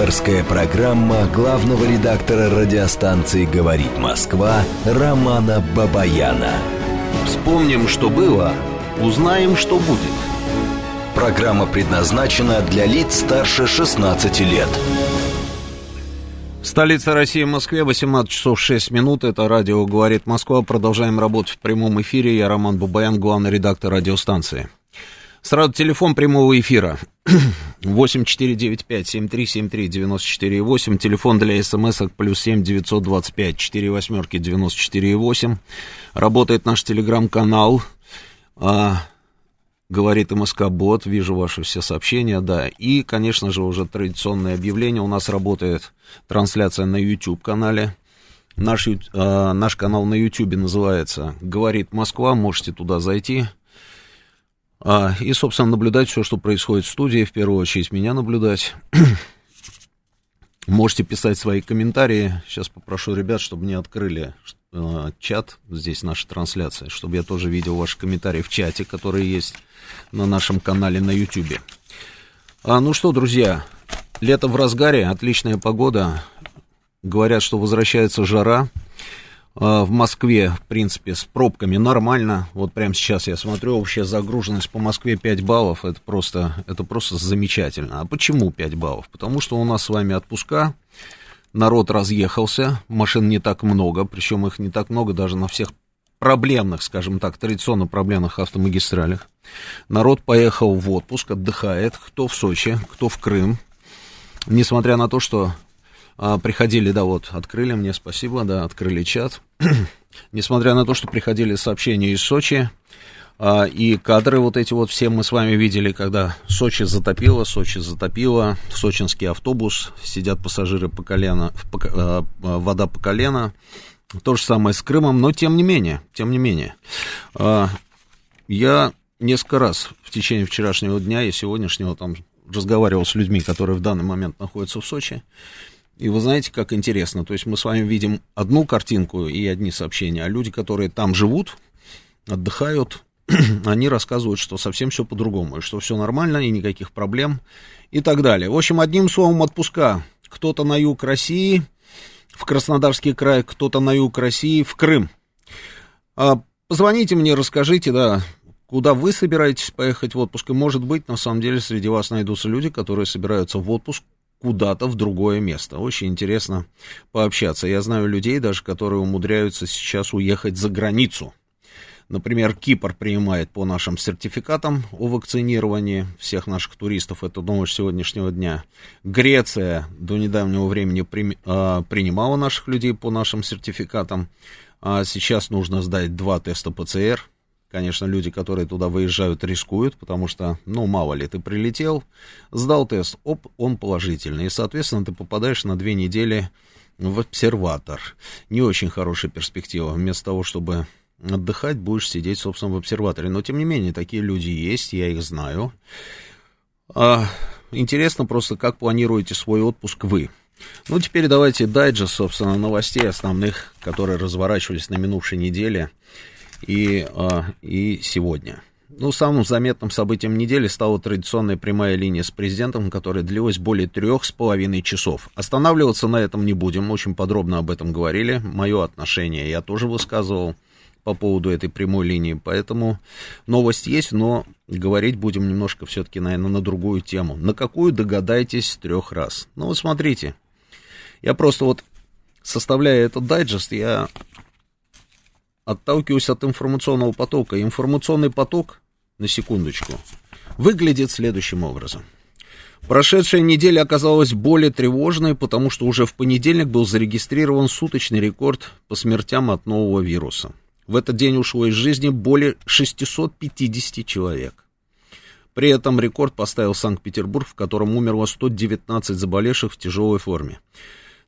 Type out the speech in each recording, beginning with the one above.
Авторская программа главного редактора радиостанции «Говорит Москва» Романа Бабаяна. Вспомним, что было, узнаем, что будет. Программа предназначена для лиц старше 16 лет. Столица России, Москве, 18 часов 6 минут. Это радио «Говорит Москва». Продолжаем работать в прямом эфире. Я Роман Бабаян, главный редактор радиостанции. Сразу телефон прямого эфира. 8495-7373-94-8. Телефон для смс-ок +7 925 4 8 94 8. Работает наш телеграм-канал. Говорит МСК-бот. Вижу ваши все сообщения, да. И, конечно же, уже традиционное объявление. У нас работает трансляция на YouTube-канале. Наш канал на YouTube называется «Говорит Москва». Можете туда зайти. И, собственно, наблюдать все, что происходит в студии. В первую очередь меня наблюдать. Можете писать свои комментарии. Сейчас попрошу ребят, чтобы мне открыли чат, здесь наша трансляция, чтобы я тоже видел ваши комментарии в чате, которые есть на нашем канале на YouTube. Ну что, друзья, лето в разгаре, отличная погода. Говорят, что возвращается жара. В Москве, в принципе, с пробками нормально. Вот прямо сейчас я смотрю, общая загруженность по Москве 5 баллов. Это просто замечательно. А почему 5 баллов? Потому что у нас с вами отпуска. Народ разъехался, машин не так много, причем их не так много даже на всех проблемных, скажем так, традиционно проблемных автомагистралях. Народ поехал в отпуск, отдыхает, кто в Сочи, кто в Крым. Несмотря на то, что приходили, да, вот, открыли мне, спасибо, да, открыли чат. Несмотря на то, что приходили сообщения из Сочи, и кадры вот эти вот все мы с вами видели, когда Сочи затопило, сочинский автобус, сидят пассажиры по колено, вода по колено. То же самое с Крымом, но тем не менее. Я несколько раз в течение вчерашнего дня и сегодняшнего там разговаривал с людьми, которые в данный момент находятся в Сочи. И вы знаете, как интересно, то есть мы с вами видим одну картинку и одни сообщения, а люди, которые там живут, отдыхают, они рассказывают, что совсем все по-другому, что все нормально и никаких проблем и так далее. В общем, одним словом, отпуска. Кто-то на юг России, в Краснодарский край, кто-то на юг России, в Крым. Позвоните мне, расскажите, да, куда вы собираетесь поехать в отпуск. И, может быть, на самом деле, среди вас найдутся люди, которые собираются в отпуск куда-то в другое место. Очень интересно пообщаться. Я знаю людей даже, которые умудряются сейчас уехать за границу. Например, Кипр принимает по нашим сертификатам о вакцинировании всех наших туристов. Это новость сегодняшнего дня. Греция до недавнего времени принимала наших людей по нашим сертификатам. А сейчас нужно сдать 2 теста ПЦР. Конечно, люди, которые туда выезжают, рискуют, потому что, мало ли, ты прилетел, сдал тест, он положительный. И, соответственно, ты попадаешь на 2 недели в обсерватор. Не очень хорошая перспектива. Вместо того, чтобы отдыхать, будешь сидеть, собственно, в обсерваторе. Но, тем не менее, такие люди есть, я их знаю. Интересно просто, как планируете свой отпуск вы. Ну, теперь давайте дайджест, собственно, новостей основных, которые разворачивались на минувшей неделе и сегодня. Ну, самым заметным событием недели стала традиционная прямая линия с президентом, которая длилась более 3,5 часов. Останавливаться на этом не будем, очень подробно об этом говорили. Мое отношение я тоже высказывал по поводу этой прямой линии, поэтому новость есть, но говорить будем немножко все-таки, наверное, на другую тему. На какую, догадайтесь 3 раз. Ну вот смотрите, я просто вот, составляя этот дайджест, я отталкиваюсь от информационного потока. Информационный поток, на секундочку, выглядит следующим образом. Прошедшая неделя оказалась более тревожной, потому что уже в понедельник был зарегистрирован суточный рекорд по смертям от нового вируса. В этот день ушло из жизни более 650 человек. При этом рекорд поставил Санкт-Петербург, в котором умерло 119 заболевших в тяжелой форме.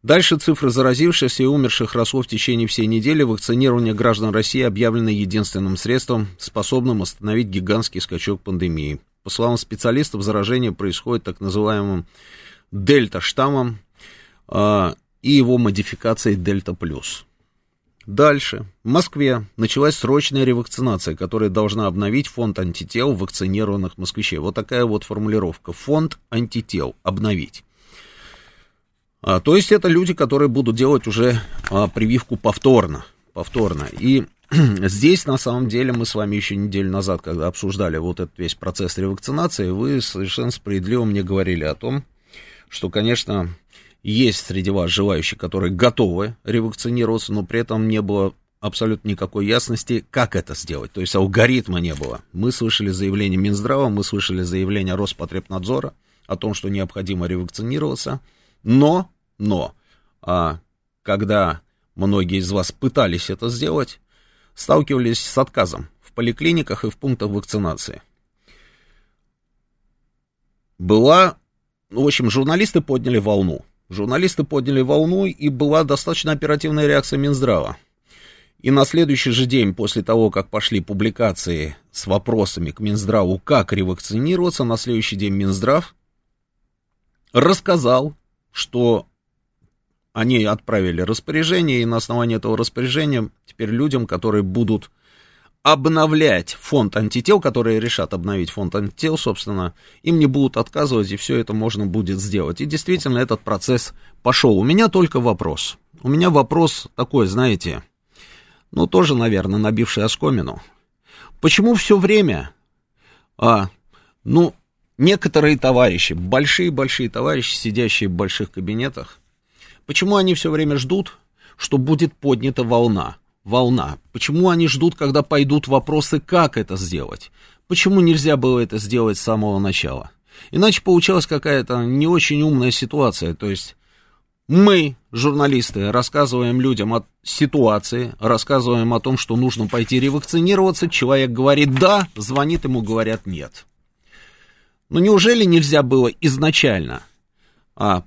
Дальше цифры заразившихся и умерших росло в течение всей недели. Вакцинирование граждан России объявлено единственным средством, способным остановить гигантский скачок пандемии. По словам специалистов, заражение происходит так называемым дельта-штаммом и его модификацией дельта-плюс. Дальше. В Москве началась срочная ревакцинация, которая должна обновить фонд антител вакцинированных москвичей. Вот такая вот формулировка. Фонд антител. Обновить. То есть это люди, которые будут делать уже прививку повторно. И здесь, на самом деле, мы с вами еще неделю назад, когда обсуждали вот этот весь процесс ревакцинации, вы совершенно справедливо мне говорили о том, что, конечно, есть среди вас желающие, которые готовы ревакцинироваться, но при этом не было абсолютно никакой ясности, как это сделать. То есть алгоритма не было. Мы слышали заявление Минздрава, мы слышали заявление Роспотребнадзора о том, что необходимо ревакцинироваться. Но, когда многие из вас пытались это сделать, сталкивались с отказом в поликлиниках и в пунктах вакцинации. В общем, журналисты подняли волну, и была достаточно оперативная реакция Минздрава. И на следующий же день, после того, как пошли публикации с вопросами к Минздраву, как ревакцинироваться, на следующий день Минздрав рассказал, что они отправили распоряжение, и на основании этого распоряжения теперь людям, которые будут обновлять фонд антител, которые решат обновить фонд антител, собственно, им не будут отказывать, и все это можно будет сделать. И действительно этот процесс пошел. У меня только вопрос. У меня вопрос такой, знаете, тоже, наверное, набивший оскомину. Почему все время, некоторые товарищи, большие-большие товарищи, сидящие в больших кабинетах, почему они все время ждут, что будет поднята волна? Почему они ждут, когда пойдут вопросы, как это сделать? Почему нельзя было это сделать с самого начала? Иначе получалась какая-то не очень умная ситуация. То есть мы, журналисты, рассказываем людям о ситуации, рассказываем о том, что нужно пойти ревакцинироваться. Человек говорит «да», звонит ему, говорят «нет». Но неужели нельзя было изначально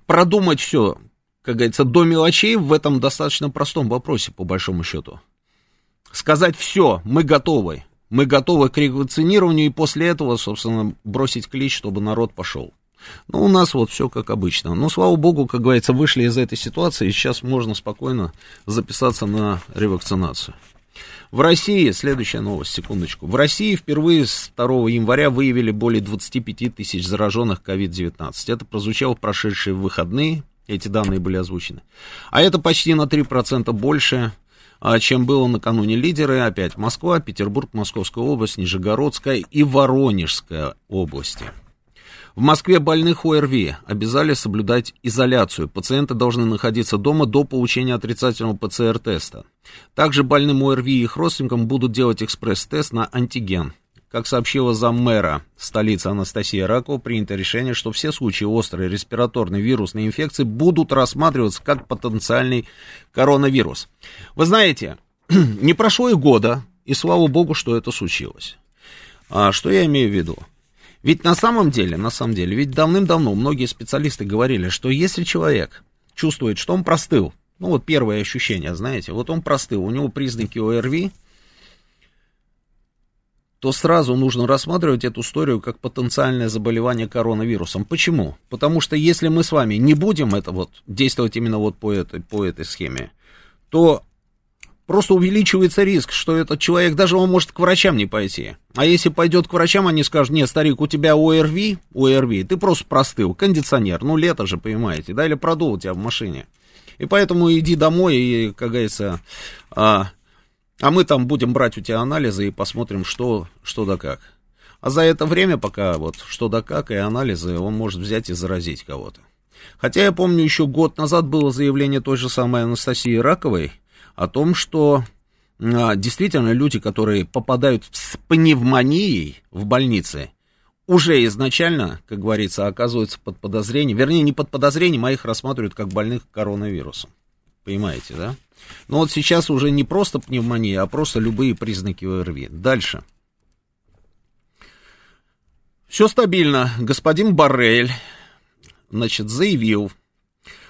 продумать все, как говорится, до мелочей в этом достаточно простом вопросе, по большому счету? Сказать все, мы готовы к ревакцинированию, и после этого, собственно, бросить клич, чтобы народ пошел. У нас все как обычно. Слава богу, как говорится, вышли из этой ситуации, и сейчас можно спокойно записаться на ревакцинацию. В России, следующая новость, секундочку. В России впервые с 2 января выявили более 25 тысяч зараженных COVID-19. Это прозвучало в прошедшие выходные, эти данные были озвучены. А это почти на 3% больше, чем было накануне лидеры. Опять Москва, Петербург, Московская область, Нижегородская и Воронежская области. В Москве больных ОРВИ обязали соблюдать изоляцию. Пациенты должны находиться дома до получения отрицательного ПЦР-теста. Также больным ОРВИ и их родственникам будут делать экспресс-тест на антиген. Как сообщила заммэра столицы Анастасия Ракова, принято решение, что все случаи острой респираторной вирусной инфекции будут рассматриваться как потенциальный коронавирус. Вы знаете, не прошло и года, и слава богу, что это случилось. Что я имею в виду? Ведь на самом деле, ведь давным-давно многие специалисты говорили, что если человек чувствует, что он простыл, первое ощущение, знаете, он простыл, у него признаки ОРВИ, то сразу нужно рассматривать эту историю как потенциальное заболевание коронавирусом. Почему? Потому что если мы с вами не будем это действовать именно по этой схеме, то просто увеличивается риск, что этот человек, даже он может к врачам не пойти. А если пойдет к врачам, они скажут: нет, старик, у тебя ОРВИ, ты просто простыл, кондиционер, лето же, понимаете, да, или продул тебя в машине. И поэтому иди домой и, как говорится, а мы там будем брать у тебя анализы и посмотрим, что да как. А за это время, пока что да как и анализы, он может взять и заразить кого-то. Хотя я помню, еще год назад было заявление той же самой Анастасии Раковой о том, что действительно люди, которые попадают с пневмонией в больницы, уже изначально, как говорится, оказываются под подозрением, вернее, не под подозрением, а их рассматривают как больных коронавирусом. Понимаете, да? Но сейчас уже не просто пневмония, а просто любые признаки ОРВИ. Дальше. Все стабильно. Господин Боррель, заявил,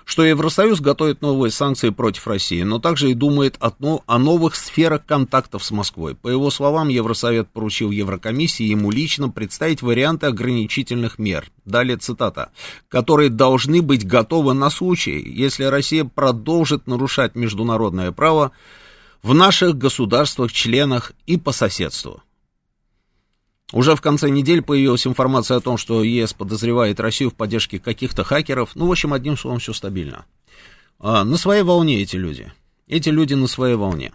что Евросоюз готовит новые санкции против России, но также и думает о новых сферах контактов с Москвой. По его словам, Евросовет поручил Еврокомиссии ему лично представить варианты ограничительных мер. Далее цитата. «Которые должны быть готовы на случай, если Россия продолжит нарушать международное право в наших государствах-членах и по соседству». Уже в конце недели появилась информация о том, что ЕС подозревает Россию в поддержке каких-то хакеров. Ну, в общем, одним словом, все стабильно. На своей волне эти люди. Эти люди на своей волне.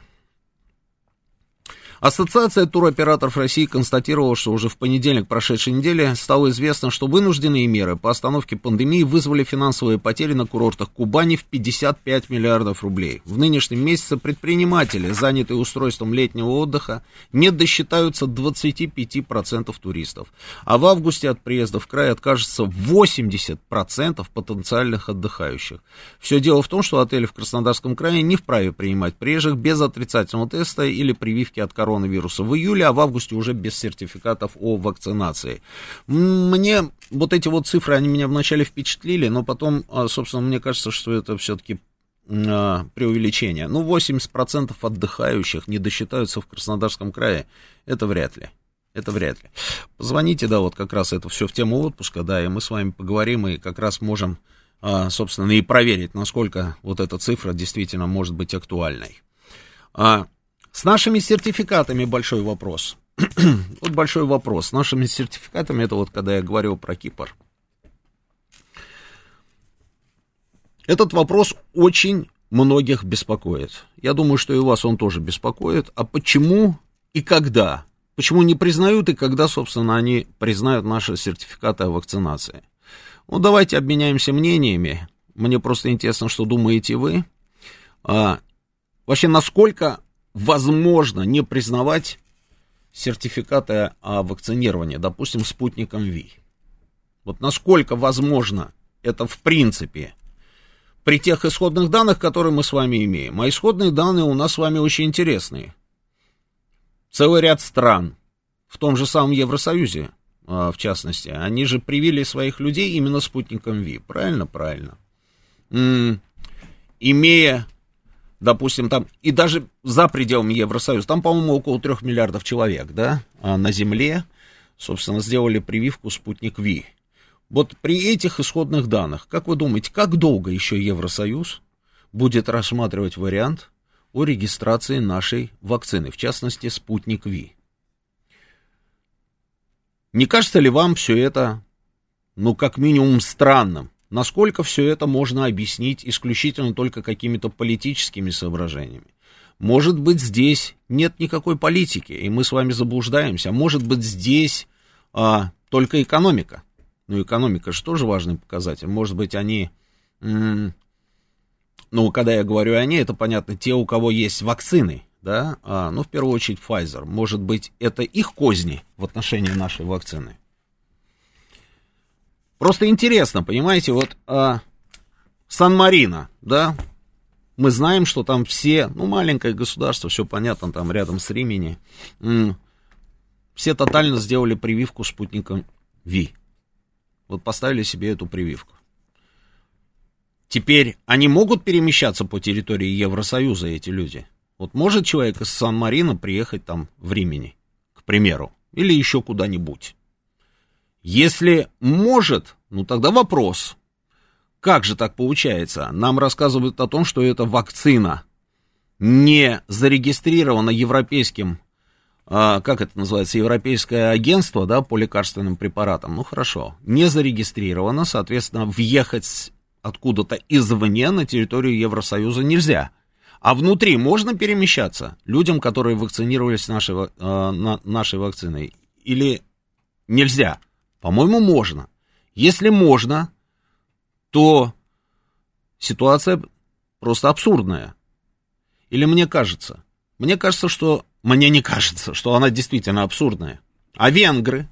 Ассоциация туроператоров России констатировала, что уже в понедельник прошедшей недели стало известно, что вынужденные меры по остановке пандемии вызвали финансовые потери на курортах Кубани в 55 миллиардов рублей. В нынешнем месяце предприниматели, занятые устройством летнего отдыха, не досчитаются 25% туристов. А в августе от приезда в край откажется 80% потенциальных отдыхающих. Все дело в том, что отели в Краснодарском крае не вправе принимать приезжих без отрицательного теста или прививки от коронавируса в июле, а в августе уже без сертификатов о вакцинации. Мне вот эти вот цифры, они меня вначале впечатлили, но потом, собственно, мне кажется, что это все-таки преувеличение. Ну, 80% отдыхающих не досчитаются в Краснодарском крае. Это вряд ли. Это вряд ли. Позвоните, да, вот как раз это все в тему отпуска, да, и мы с вами поговорим, и как раз можем, собственно, и проверить, насколько вот эта цифра действительно может быть актуальной. С нашими сертификатами большой вопрос. Вот большой вопрос. С нашими сертификатами, это вот когда я говорил про Кипр. Этот вопрос очень многих беспокоит. Я думаю, что и вас он тоже беспокоит. А почему и когда? Почему не признают и когда, собственно, они признают наши сертификаты о вакцинации? Ну, давайте обменяемся мнениями. Мне просто интересно, что думаете вы. Вообще, насколько возможно не признавать сертификаты о вакцинировании, допустим, спутником V. Вот насколько возможно это в принципе при тех исходных данных, которые мы с вами имеем. А исходные данные у нас с вами очень интересные. Целый ряд стран, в том же самом Евросоюзе, в частности, они же привили своих людей именно спутником V. Правильно? Правильно. Имея, допустим, там, и даже за пределами Евросоюза, там, по-моему, около 3 миллиардов человек, да, на Земле, собственно, сделали прививку «Спутник V». Вот при этих исходных данных, как вы думаете, как долго еще Евросоюз будет рассматривать вариант о регистрации нашей вакцины, в частности, «Спутник V»? Не кажется ли вам все это, ну, как минимум, странным? Насколько все это можно объяснить исключительно только какими-то политическими соображениями? Может быть, здесь нет никакой политики, и мы с вами заблуждаемся. Может быть, здесь только экономика. Ну, экономика же тоже важный показатель. Может быть, они... Ну, когда я говорю о ней, это, понятно, те, у кого есть вакцины, да? Ну, в первую очередь, Pfizer. Может быть, это их козни в отношении нашей вакцины. Просто интересно, понимаете, вот Сан-Марино, да, мы знаем, что там все, ну, маленькое государство, все понятно, там рядом с Римини, все тотально сделали прививку спутником V. Вот поставили себе эту прививку. Теперь они могут перемещаться по территории Евросоюза, эти люди? Вот может человек из Сан-Марино приехать там в Римини, к примеру, или еще куда-нибудь? Если может, ну тогда вопрос, как же так получается? Нам рассказывают о том, что эта вакцина не зарегистрирована европейским, как это называется, Европейское агентство, да, по лекарственным препаратам. Ну хорошо, не зарегистрирована, соответственно, въехать откуда-то извне на территорию Евросоюза нельзя. А внутри можно перемещаться людям, которые вакцинировались нашей вакциной, или нельзя? По-моему, можно. Если можно, то ситуация просто абсурдная. Или мне кажется? Мне кажется, что... Мне не кажется, что она действительно абсурдная. А венгры?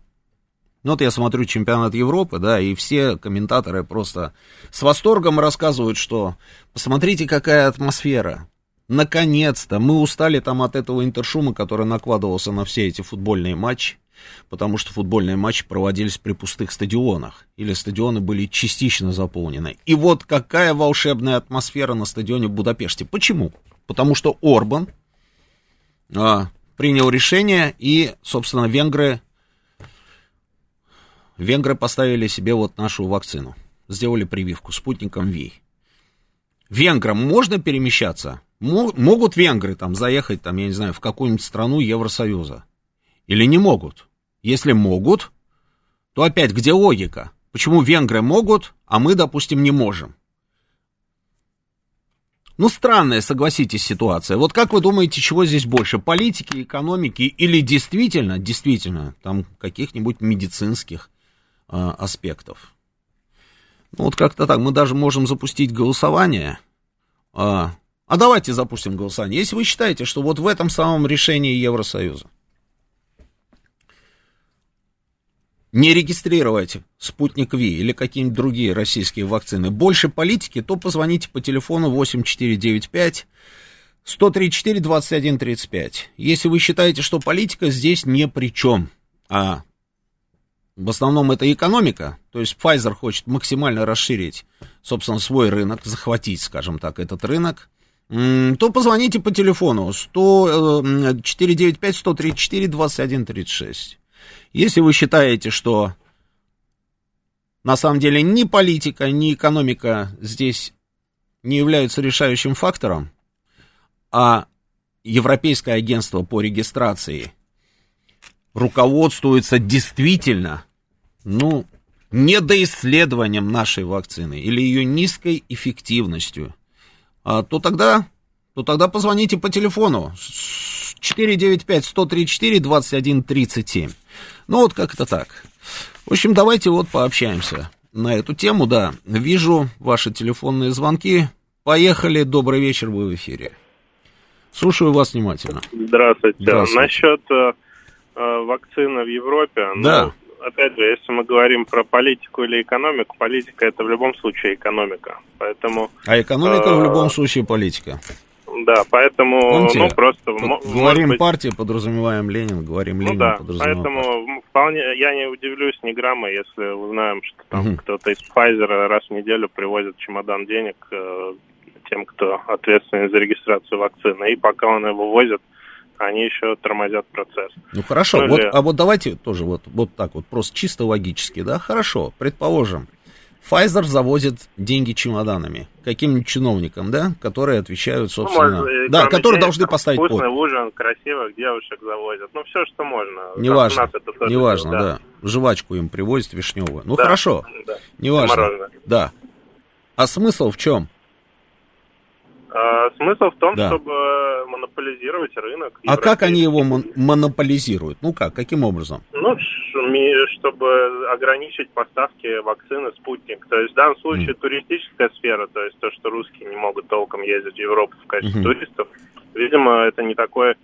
Ну, вот я смотрю чемпионат Европы, да, и все комментаторы просто с восторгом рассказывают, что посмотрите, какая атмосфера. Наконец-то мы устали там от этого интершума, который накладывался на все эти футбольные матчи. Потому что футбольные матчи проводились при пустых стадионах, или стадионы были частично заполнены. И вот какая волшебная атмосфера на стадионе в Будапеште. Почему? Потому что Орбан принял решение, и, собственно, венгры поставили себе вот нашу вакцину, сделали прививку спутником V. Венграм можно перемещаться? Могут венгры там заехать, там, я не знаю, в какую-нибудь страну Евросоюза? Или не могут? Если могут, то опять где логика? Почему венгры могут, а мы, допустим, не можем? Ну, странная, согласитесь, ситуация. Вот как вы думаете, чего здесь больше? Политики, экономики или действительно, там каких-нибудь медицинских аспектов? Ну, вот как-то так. Мы даже можем запустить голосование. А давайте запустим голосование. Если вы считаете, что вот в этом самом решении Евросоюза не регистрировать «Спутник V» или какие-нибудь другие российские вакцины больше политики, то позвоните по телефону 8495-134-2135. Если вы считаете, что политика здесь не при чем, а в основном это экономика, то есть Pfizer хочет максимально расширить, собственно, свой рынок, захватить, скажем так, этот рынок, то позвоните по телефону 495-134-2136. Если вы считаете, что на самом деле ни политика, ни экономика здесь не являются решающим фактором, а Европейское агентство по регистрации руководствуется действительно, недоисследованием нашей вакцины или ее низкой эффективностью, то тогда позвоните по телефону 495-134-2137. Ну, вот как-то так. В общем, давайте вот пообщаемся на эту тему, да. Вижу ваши телефонные звонки. Поехали, добрый вечер, вы в эфире. Слушаю вас внимательно. Здравствуйте. Насчет вакцины в Европе. Да. Ну, опять же, если мы говорим про политику или экономику, политика — это в любом случае экономика. Поэтому, а экономика в любом случае политика. Да, поэтому, помните, просто... Говорим быть... партия, подразумеваем Ленин, говорим Ленин, да, подразумеваем поэтому вполне, я не удивлюсь ни грамма, если узнаем, что там кто-то из Pfizer раз в неделю привозит чемодан денег тем, кто ответственен за регистрацию вакцины. И пока он его возит, они еще тормозят процесс. Ну, хорошо, вот, а вот давайте тоже вот так вот, просто чисто логически, да? Хорошо, предположим. Pfizer завозит деньги чемоданами каким-нибудь чиновникам, да, которые отвечают, собственно... Может, да, которые должны поставить подпись. Вкусный ужин, красивых девушек завозят. Ну, все, что можно. Неважно. Жвачку им привозят вишневую. Ну, да, хорошо. Да. Неважно. Да. А смысл в чем? Смысл в том, чтобы монополизировать рынок. А как они его монополизируют? Ну как, каким образом? Ну, чтобы ограничить поставки вакцины «Спутник». То есть в данном случае туристическая сфера, то есть то, что русские не могут толком ездить в Европу в качестве туристов, видимо, это не такой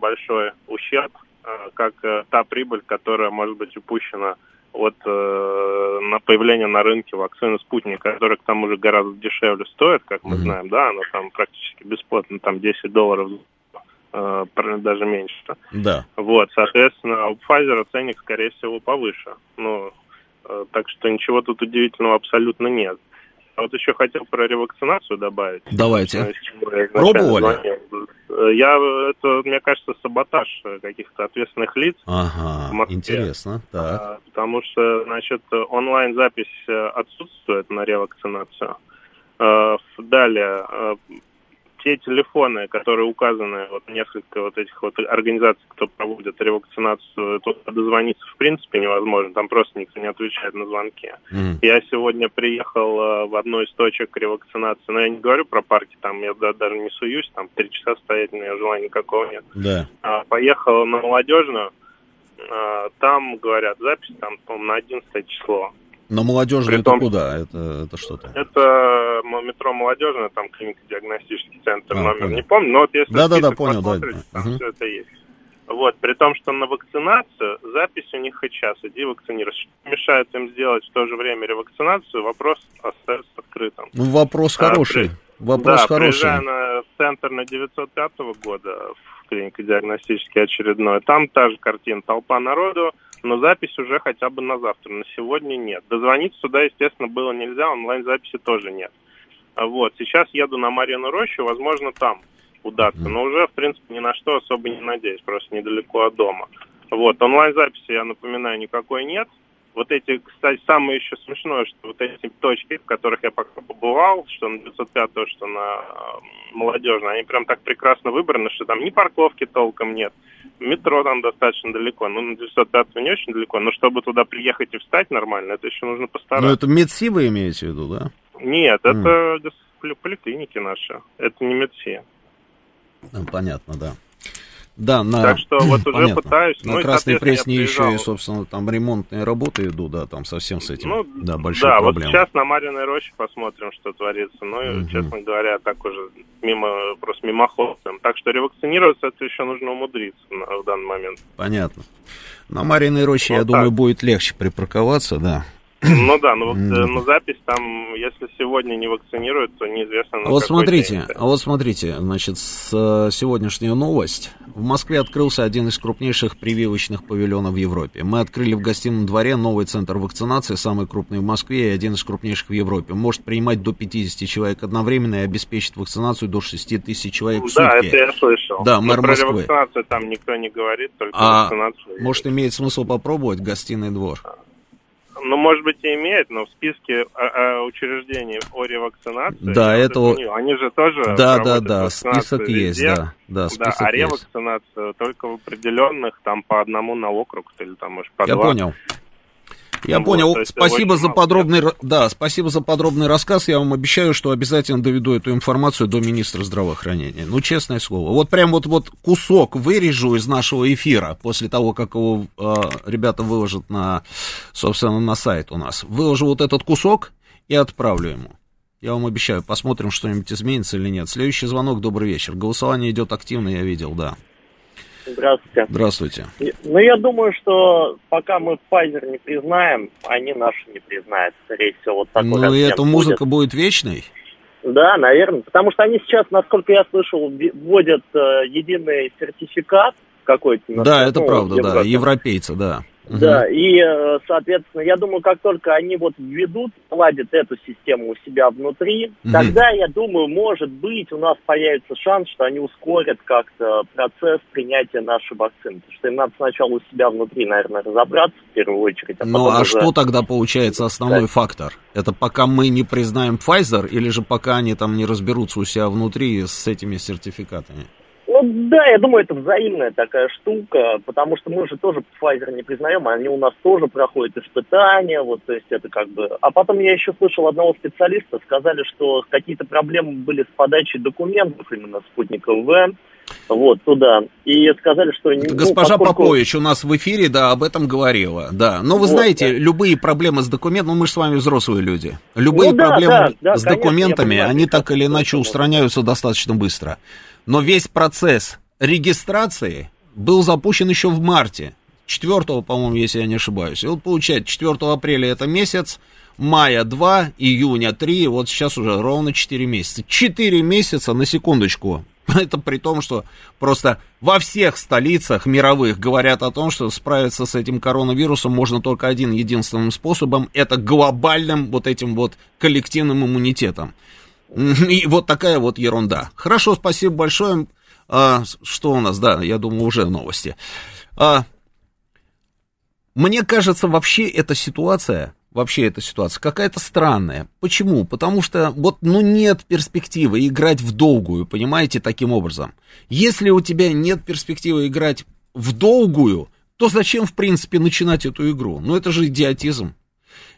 большой ущерб, как та прибыль, которая может быть упущена от на появление на рынке вакцины «Спутник», которая к тому же гораздо дешевле стоит, как мы знаем, да, она там практически бесплатно, там $10, даже меньше. Да. Вот, соответственно, у Pfizer ценник, скорее всего, повыше. Ну, так что ничего тут удивительного абсолютно нет. А вот еще хотел про ревакцинацию добавить. Давайте. Пробовали? Мне кажется, саботаж каких-то ответственных лиц. Ага, в Москве. Интересно. Так. Потому что, онлайн-запись отсутствует на ревакцинацию. Далее, те телефоны, которые указаны, несколько этих организаций, кто проводит ревакцинацию, тут дозвониться в принципе невозможно, там просто никто не отвечает на звонки. Я сегодня приехал в одну из точек ревакцинации, но я не говорю про парки, там я даже не суюсь, там 3 часа стоять, у меня желания никакого нет. Да. Поехал на Молодежную, там говорят, запись там, по-моему, на 11 число. Но Молодежная это куда? Это что-то? Это метро Молодежная, там клинико-диагностический центр, номер не помню, но вот если посмотреть, там все это есть. Вот, при том, что на вакцинацию запись у них и час, иди вакцинируйся. Мешает им сделать в то же время ревакцинацию, вопрос остается открытым. Ну, вопрос хороший. Приезжая в центр на 905 года, в клинико-диагностический очередной, там та же картина, толпа народу, но запись уже хотя бы на завтра, на сегодня нет. Дозвониться сюда, естественно, было нельзя, онлайн-записи тоже нет. Вот, сейчас еду на Марьину рощу, возможно, там удастся, но уже, в принципе, ни на что особо не надеюсь, просто недалеко от дома. Вот, онлайн-записи, я напоминаю, никакой нет. Вот эти, кстати, самое еще смешное, что вот эти точки, в которых я пока побывал, что на 905-ю, что на Молодежной, они прям так прекрасно выбраны, что там ни парковки толком нет, метро там достаточно далеко, ну, на 905-ю не очень далеко, но чтобы туда приехать и встать нормально, это еще нужно постараться. Ну, это МЕДСИ вы имеете в виду, да? Нет, это поликлиники наши, это не МЕДСИ. Понятно, да. Да, на, так что вот уже понятно, пытаюсь. На Красной Пресне еще и, собственно, там ремонтные работы идут, да, там совсем с этим, ну, да, большие да, проблемы. Да, вот сейчас на Марьиной роще посмотрим, что творится. Ну, честно говоря, так уже мимо, просто мимоходцем. Так что ревакцинироваться, это еще нужно умудриться в данный момент. Понятно. На Марьиной роще, вот я так думаю, будет легче припарковаться, да. Ну да, но на запись там, если сегодня не вакцинируют, то неизвестно. На вот смотрите, значит, сегодняшняя новость. В Москве открылся один из крупнейших прививочных павильонов в Европе. Мы открыли в гостином дворе новый центр вакцинации, самый крупный в Москве и один из крупнейших в Европе. Может принимать до 50 человек одновременно и обеспечить вакцинацию до 6 тысяч человек в сутки. Да, это я слышал. Да, мэр Москвы. Про ревакцинацию там никто не говорит, только вакцинацию. Может, имеет смысл попробовать гостиный двор? Ну, может быть, и имеет, но в списке учреждений о ревакцинации... Да, этого... Они же тоже... Да, список есть, да, список есть. А ревакцинация только в определенных, там, по одному на округ, или там, может, по 2. Я понял. Спасибо за подробный... Да, спасибо за подробный рассказ. Я вам обещаю, что обязательно доведу эту информацию до министра здравоохранения. Ну, честное слово. Вот прям вот кусок вырежу из нашего эфира после того, как его ребята выложат на, собственно, на сайт у нас. Выложу вот этот кусок и отправлю ему. Я вам обещаю. Посмотрим, что-нибудь изменится или нет. Следующий звонок. Добрый вечер. Голосование идет активно, я видел, да. Здравствуйте. Здравствуйте. Ну, я думаю, что пока мы Pfizer не признаем, они наши не признают. Скорее всего, вот такой. Ну, и эта музыка будет вечной? Да, наверное. Потому что они сейчас, насколько я слышал, вводят единый сертификат какой-то. Да, это правда, да, европейцы, да. Да, и, соответственно, я думаю, как только они вот введут, наладят эту систему у себя внутри, тогда, я думаю, может быть, у нас появится шанс, что они ускорят как-то процесс принятия нашей вакцины. Потому что им надо сначала у себя внутри, наверное, разобраться в первую очередь. А ну, а уже... что тогда получается основной фактор? Это пока мы не признаем Pfizer или же пока они там не разберутся у себя внутри с этими сертификатами? Ну да, я думаю, это взаимная такая штука, потому что мы же тоже Pfizer не признаем, они у нас тоже проходят испытания, вот, то есть это как бы... А потом я еще слышал одного специалиста, сказали, что какие-то проблемы были с подачей документов именно Спутника V, вот, туда, и сказали, что... Ну, госпожа поскольку... Попович у нас в эфире, да, об этом говорила, да, но вы вот, знаете, да, любые проблемы с документами, ну мы же с вами взрослые люди, любые проблемы с документами, они так или иначе устраняются достаточно быстро. Но весь процесс регистрации был запущен еще в марте, 4-го, по-моему, если я не ошибаюсь. И вот получается, 4 апреля это месяц, мая 2, июня 3, вот сейчас уже ровно 4 месяца. 4 месяца, на секундочку. Это при том, что просто во всех столицах мировых говорят о том, что справиться с этим коронавирусом можно только один единственным способом, это глобальным вот этим вот коллективным иммунитетом. И вот такая вот ерунда. Хорошо, спасибо большое. Что у нас? Да, я думаю, уже новости. Мне кажется, вообще эта ситуация какая-то странная. Почему? Потому что вот, ну, нет перспективы играть в долгую, понимаете, таким образом. Если у тебя нет перспективы играть в долгую, то зачем, в принципе, начинать эту игру? Ну, это же идиотизм.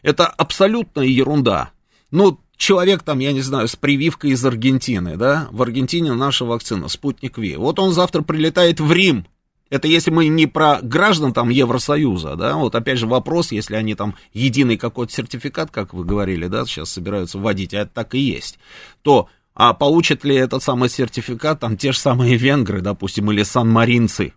Это абсолютная ерунда. Ну, человек там, я не знаю, с прививкой из Аргентины, да, в Аргентине наша вакцина, Спутник V, вот он завтра прилетает в Рим, это если мы не про граждан там Евросоюза, да, вот опять же вопрос, если они там единый какой-то сертификат, как вы говорили, да, сейчас собираются вводить, а это так и есть, то, а получат ли этот самый сертификат там те же самые венгры, допустим, или сан-маринцы,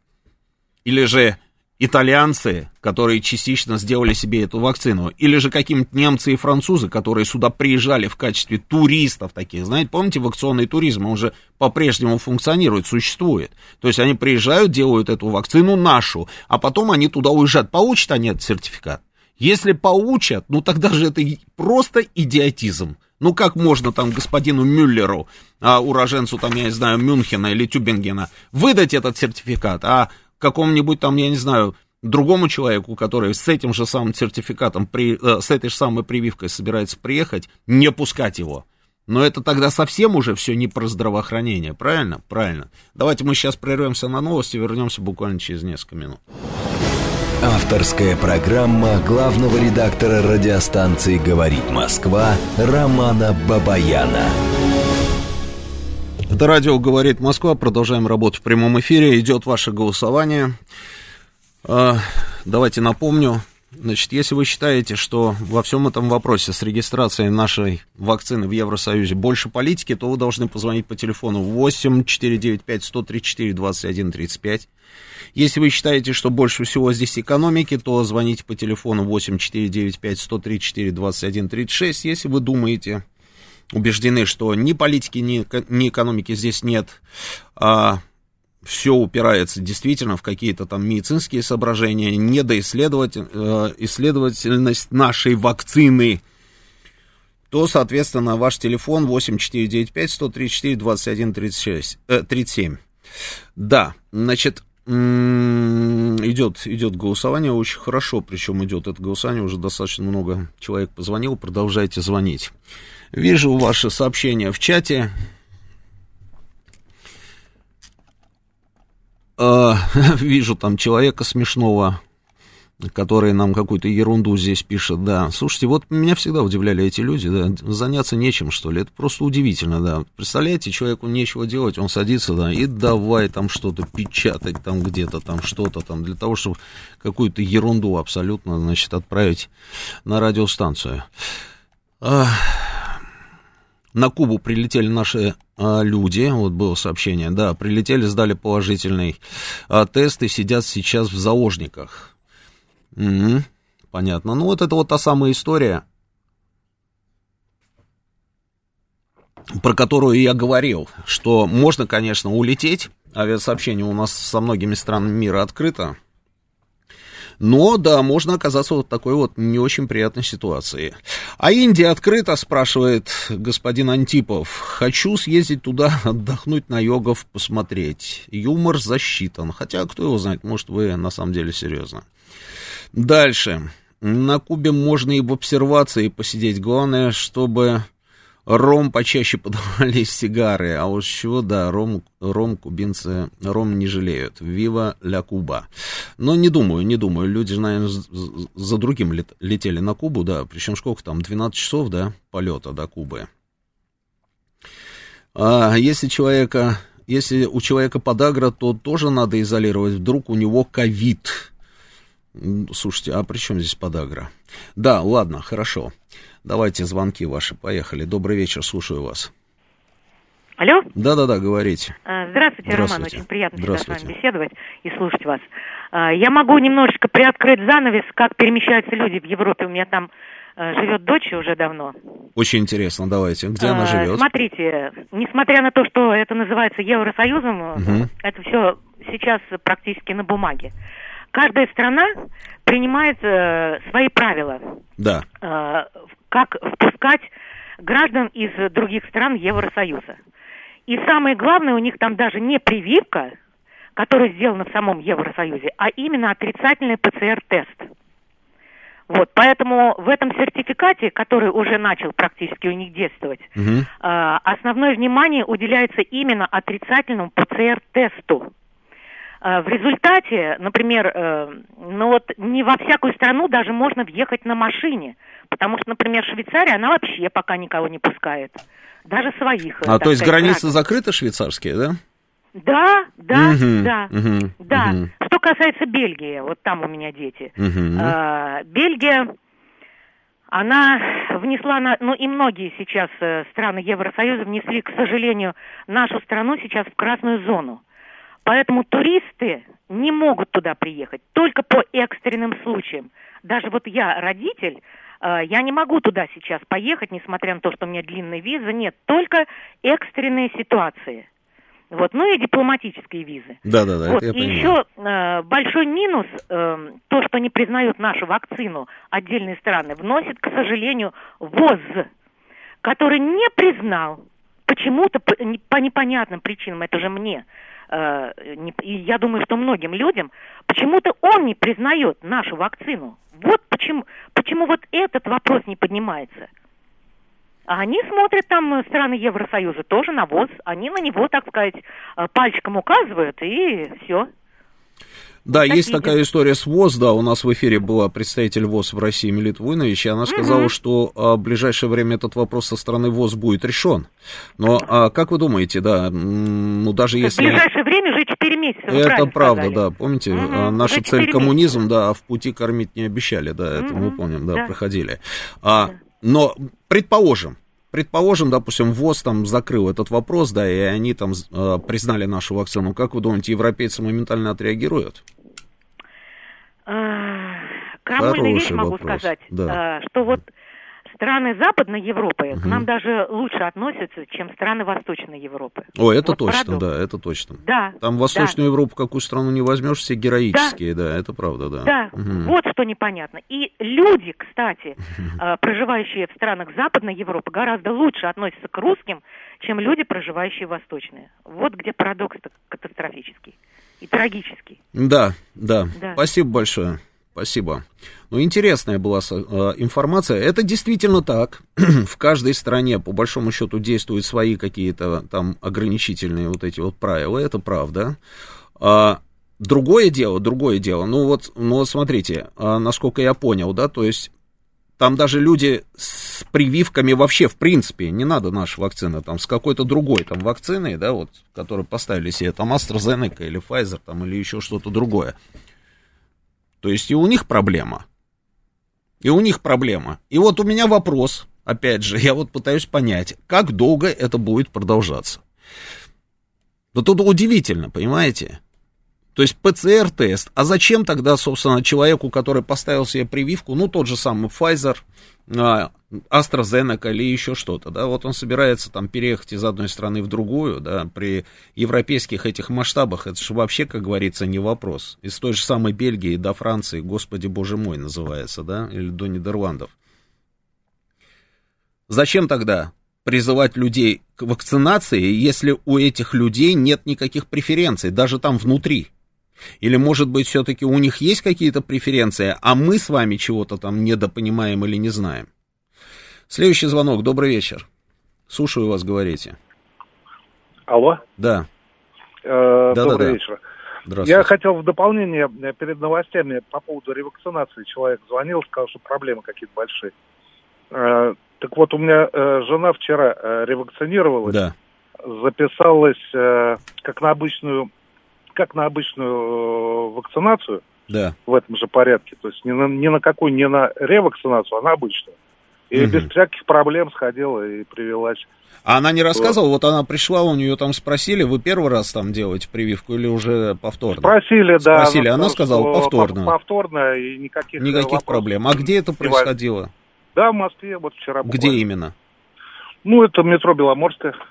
или же итальянцы, которые частично сделали себе эту вакцину, или же какие-нибудь немцы и французы, которые сюда приезжали в качестве туристов таких, знаете, помните, вакционный туризм, он же по-прежнему функционирует, существует, то есть они приезжают, делают эту вакцину нашу, а потом они туда уезжают, получат они этот сертификат? Если получат, ну тогда же это просто идиотизм. Ну, как можно там господину Мюллеру, уроженцу там, я не знаю, Мюнхена или Тюбингена, выдать этот сертификат, а какому-нибудь там, я не знаю, другому человеку, который с этим же самым сертификатом, с этой же самой прививкой собирается приехать, не пускать его. Но это тогда совсем уже все не про здравоохранение, правильно? Правильно. Давайте мы сейчас прервемся на новости, вернемся буквально через несколько минут. Авторская программа главного редактора радиостанции «Говорит Москва» Романа Бабаяна. Это радио «Говорит Москва». Продолжаем работу в прямом эфире. Идет ваше голосование. Давайте напомню. Значит, если вы считаете, что во всем этом вопросе с регистрацией нашей вакцины в Евросоюзе больше политики, то вы должны позвонить по телефону 8-495-134-21-35. Если вы считаете, что больше всего здесь экономики, то звоните по телефону 8-495-134-21-36. Если вы думаете, убеждены, что ни политики, ни экономики здесь нет, а все упирается действительно в какие-то там медицинские соображения, исследовательность нашей вакцины, то, соответственно, ваш телефон 8495-134-21-37. Да, значит, идет голосование, очень хорошо, причем идет это голосование, уже достаточно много человек позвонил, продолжайте звонить. Вижу ваши сообщения в чате. Вижу там человека смешного, который нам какую-то ерунду здесь пишет, да. Слушайте, вот меня всегда удивляли эти люди, да, заняться нечем, что ли, это просто удивительно, да. Представляете, человеку нечего делать, он садится, да, и давай там что-то печатать там где-то, там что-то там, для того, чтобы какую-то ерунду абсолютно, значит, отправить на радиостанцию. На Кубу прилетели наши люди, вот было сообщение, да, прилетели, сдали положительный тест и сидят сейчас в заложниках. Понятно. Ну, вот это вот та самая история, про которую я говорил, что можно, конечно, улететь, авиасообщение у нас со многими странами мира открыто, но, да, можно оказаться вот в такой вот не очень приятной ситуации. А Индия открыта, спрашивает господин Антипов. Хочу съездить туда, отдохнуть на йогов, посмотреть. Юмор засчитан. Хотя, кто его знает, может, вы на самом деле серьезно. Дальше. На Кубе можно и в обсервации посидеть. Главное, чтобы ром почаще подавали сигары. А вот с чего, да, ром кубинцы, ром не жалеют. Вива ля Куба. Но не думаю. Люди же, наверное, за другим летели на Кубу, да. Причем сколько там, 12 часов, да, полета до Кубы. А если у человека подагра, то тоже надо изолировать. Вдруг у него ковид. Слушайте, а при чем здесь подагра? Да, ладно, хорошо. Давайте звонки ваши, поехали. Добрый вечер, слушаю вас. Алло? Да, говорите. Здравствуйте, Роман, очень приятно с вами беседовать и слушать вас. Я могу немножечко приоткрыть занавес, как перемещаются люди в Европе. У меня там живет дочь уже давно. Очень интересно, давайте. Где она живет? Смотрите, несмотря на то, что это называется Евросоюзом, это все сейчас практически на бумаге. Каждая страна принимает свои правила, да. Как впускать граждан из других стран Евросоюза. И самое главное, у них там даже не прививка, которая сделана в самом Евросоюзе, а именно отрицательный ПЦР-тест. Вот, поэтому в этом сертификате, который уже начал практически у них действовать, основное внимание уделяется именно отрицательному ПЦР-тесту. В результате, например, не во всякую страну даже можно въехать на машине, потому что, например, Швейцария, она вообще пока никого не пускает, даже своих. А то есть границы закрыты швейцарские, да? Да. Что касается Бельгии, вот там у меня дети. Бельгия, она внесла, и многие сейчас страны Евросоюза внесли, к сожалению, нашу страну сейчас в красную зону. Поэтому туристы не могут туда приехать, только по экстренным случаям. Даже вот я родитель, я не могу туда сейчас поехать, несмотря на то, что у меня длинная виза. Нет, только экстренные ситуации. Вот, и дипломатические визы. Да, вот, это я понимаю. Еще большой минус, то, что не признают нашу вакцину отдельные страны, вносит, к сожалению, ВОЗ, который не признал почему-то по непонятным причинам, это же мне, И я думаю, что многим людям почему-то он не признает нашу вакцину. Вот почему вот этот вопрос не поднимается. А они смотрят там, страны Евросоюза, тоже на ВОЗ. Они на него, так сказать, пальчиком указывают, и все. Да, так есть видит. Такая история с ВОЗ, да, у нас в эфире была представитель ВОЗ в России Милит Войнович, и она сказала, что в ближайшее время этот вопрос со стороны ВОЗ будет решен. Но как вы думаете, да, ну даже если... В ближайшее время же 4 месяца, это правда, сказали. Да, помните, наша цель коммунизм, месяца. Да, а в пути кормить не обещали, да, это мы помним, да, проходили. Но предположим, допустим, ВОЗ там закрыл этот вопрос, да, и они там признали нашу вакцину. Как вы думаете, европейцы моментально отреагируют? Крамольная вещь могу сказать, да. Что вот страны Западной Европы к нам даже лучше относятся, чем страны Восточной Европы. О, это вот точно, парадокс. Да, это точно. Да, там Восточную Европу, какую страну не возьмешь, все героические, да, это правда, да. Да, вот что непонятно. И люди, кстати, проживающие в странах Западной Европы, гораздо лучше относятся к русским, чем люди, проживающие в Восточной. Вот где парадокс-то катастрофический и трагический. Да. Спасибо большое. Спасибо. Ну, интересная была информация. Это действительно так. В каждой стране, по большому счету, действуют свои какие-то там ограничительные вот эти вот правила. Это правда. Другое дело. Ну вот смотрите, насколько я понял, да, то есть там даже люди с прививками вообще, в принципе, не надо наша вакцина, там, с какой-то другой там вакциной, да, вот, которую поставили себе, там, AstraZeneca или Pfizer, там, или еще что-то другое. То есть и у них проблема. И вот у меня вопрос, опять же, я вот пытаюсь понять, как долго это будет продолжаться. Да тут удивительно, понимаете? То есть ПЦР-тест, а зачем тогда, собственно, человеку, который поставил себе прививку, ну, тот же самый Pfizer, AstraZeneca или еще что-то, да, вот он собирается там переехать из одной страны в другую, да, при европейских этих масштабах, это же вообще, как говорится, не вопрос. Из той же самой Бельгии до Франции, господи боже мой, называется, да, или до Нидерландов. Зачем тогда призывать людей к вакцинации, если у этих людей нет никаких преференций, даже там внутри? Или, может быть, все-таки у них есть какие-то преференции, а мы с вами чего-то там недопонимаем или не знаем? Следующий звонок. Добрый вечер. Слушаю вас, говорите. Алло? Да. Добрый вечер. Здравствуйте. Я хотел в дополнение перед новостями по поводу ревакцинации. Человек звонил, сказал, что проблемы какие-то большие. Так вот, у меня жена вчера ревакцинировалась. Да. Записалась как на обычную вакцинацию, да, в этом же порядке, то есть не на ревакцинацию, а на обычную. И без всяких проблем сходила и привелась. А она не рассказывала, вот она пришла, у нее там спросили, вы первый раз там делаете прививку или уже повторно? Спросили, она сказала повторно. Повторно и никаких проблем. А где это происходило? Да, в Москве, вот вчера буквально. Где именно? Ну, это метро Беломорская.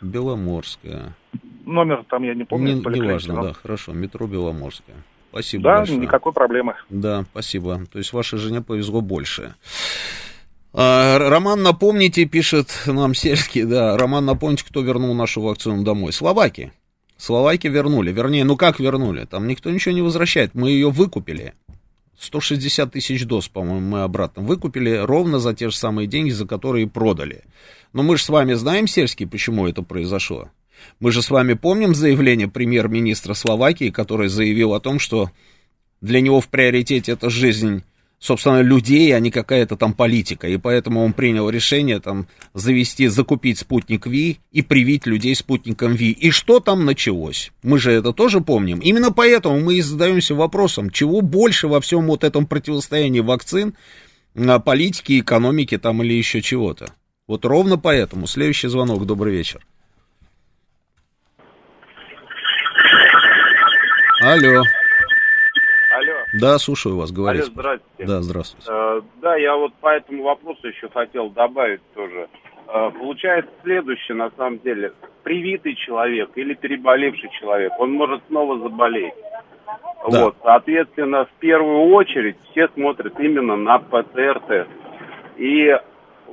Номер там я не помню. Неважно, да, хорошо, метро Беломорская. Спасибо большое. Да, никакой проблемы. Да, спасибо. То есть вашей жене повезло больше. Роман, напомните, пишет нам Сельский, да, Роман, напомните, кто вернул нашу вакцину домой. Словаки вернули, вернули, там никто ничего не возвращает, мы ее выкупили. 160 тысяч доз, по-моему, мы обратно выкупили ровно за те же самые деньги, за которые продали. Но мы же с вами знаем, Сельский, почему это произошло. Мы же с вами помним заявление премьер-министра Словакии, который заявил о том, что для него в приоритете это жизнь, собственно, людей, а не какая-то там политика. И поэтому он принял решение там закупить спутник V и привить людей спутником V. И что там началось? Мы же это тоже помним. Именно поэтому мы и задаемся вопросом, чего больше во всем вот этом противостоянии вакцин, политики, экономики там или еще чего-то. Вот ровно поэтому. Следующий звонок. Добрый вечер. Алло. Да, слушаю вас, говорите. Алло, здравствуйте. Да, здравствуйте. Да, я вот по этому вопросу еще хотел добавить тоже. Получается следующее, на самом деле. Привитый человек или переболевший человек, он может снова заболеть. Да. Вот, соответственно, в первую очередь все смотрят именно на ПЦР-тест. И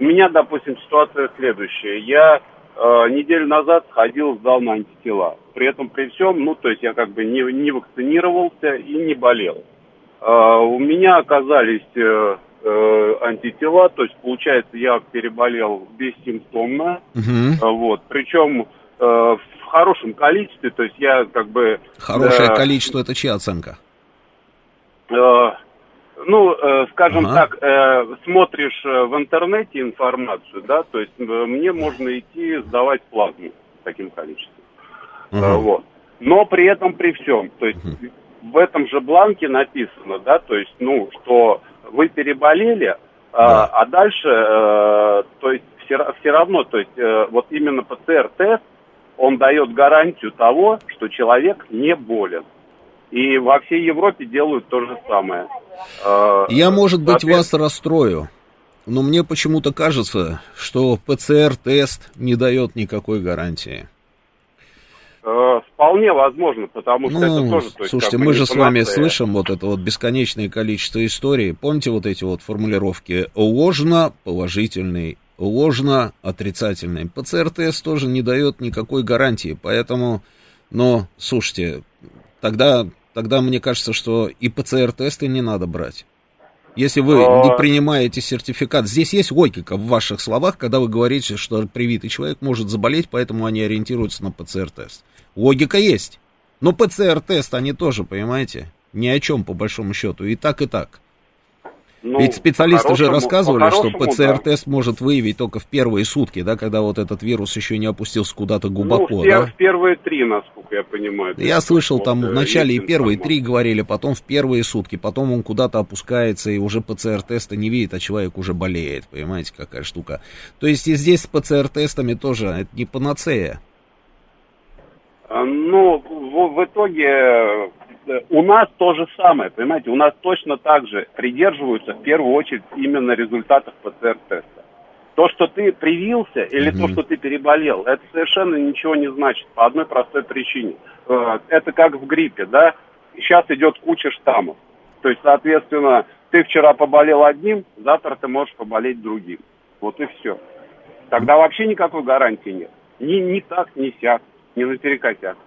у меня, допустим, ситуация следующая. Я неделю назад сходил, сдал на антитела. При этом, при всем, ну, то есть я как бы не вакцинировался и не болел. У меня оказались антитела, то есть, получается, я переболел бессимптомно. Вот. Причем в хорошем количестве, то есть я как бы... Хорошее количество — это чья оценка? Скажем так, смотришь в интернете информацию, да, то есть мне можно идти сдавать плазму таким количеством. Вот. Но при этом при всем, то есть в этом же бланке написано, да, то есть, ну, что вы переболели, а дальше, то есть все равно, то есть вот именно ПЦР-тест, он дает гарантию того, что человек не болен. И во всей Европе делают то же самое. Я, может быть, вас расстрою, но мне почему-то кажется, что ПЦР-тест не дает никакой гарантии. Вполне возможно, потому что это тоже... То есть, слушайте, мы же с вами слышим вот это вот бесконечное количество историй. Помните вот эти вот формулировки? Ложно-положительный, ложно-отрицательный. ПЦР-тест тоже не дает никакой гарантии, поэтому... Но, слушайте... Тогда мне кажется, что и ПЦР-тесты не надо брать. Если вы не принимаете сертификат, здесь есть логика в ваших словах, когда вы говорите, что привитый человек может заболеть, поэтому они ориентируются на ПЦР-тест. Логика есть. Но ПЦР-тест они тоже, понимаете, ни о чем по большому счету. И так, и так. Ну, ведь специалисты же рассказывали, что ПЦР-тест может выявить только в первые сутки, да, когда вот этот вирус еще не опустился куда-то глубоко. Ну, в первые три, насколько я понимаю. Я слышал, там вначале и первые три говорили, потом в первые сутки, потом он куда-то опускается и уже ПЦР-теста не видит, а человек уже болеет, понимаете, какая штука. То есть и здесь с ПЦР-тестами тоже, это не панацея. Ну, в итоге... У нас то же самое, понимаете, у нас точно так же придерживаются в первую очередь именно результатов ПЦР-теста. То, что ты привился или то, что ты переболел, это совершенно ничего не значит по одной простой причине. Это как в гриппе, да, сейчас идет куча штаммов. То есть, соответственно, ты вчера поболел одним, завтра ты можешь поболеть другим. Вот и все. Тогда вообще никакой гарантии нет. Ни так, ни сяк, ни наперекосяк.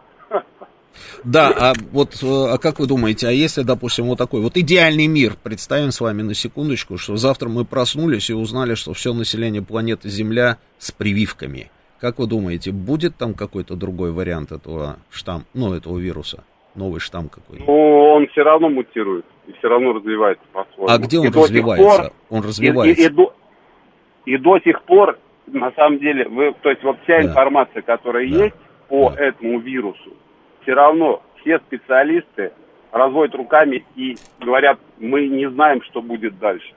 Да, а как вы думаете, а если, допустим, вот такой вот идеальный мир, представим с вами на секундочку, что завтра мы проснулись и узнали, что все население планеты Земля с прививками. Как вы думаете, будет там какой-то другой вариант этого штамма, ну, этого вируса, новый штамм какой-нибудь? Ну, он все равно мутирует и все равно развивается по-своему. А где он развивается? Он развивается. И до сих пор, на самом деле, то есть вот вся информация, которая есть по этому вирусу, все равно все специалисты разводят руками и говорят, мы не знаем, что будет дальше.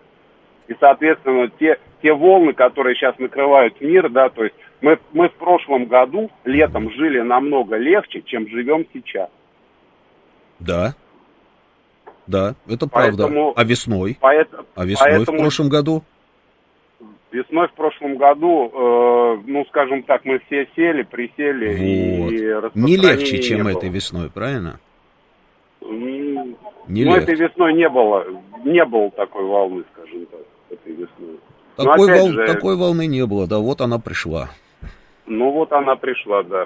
И, соответственно, те волны, которые сейчас накрывают мир, да, то есть мы в прошлом году летом жили намного легче, чем живем сейчас. Да, это правда. А весной? Поэтому в прошлом году? Весной в прошлом году, скажем так, мы все присели вот. И распространение не легче, чем этой весной, правильно? Этой весной не было такой волны, скажем так, этой весной. Такой волны не было, да, вот она пришла. Да.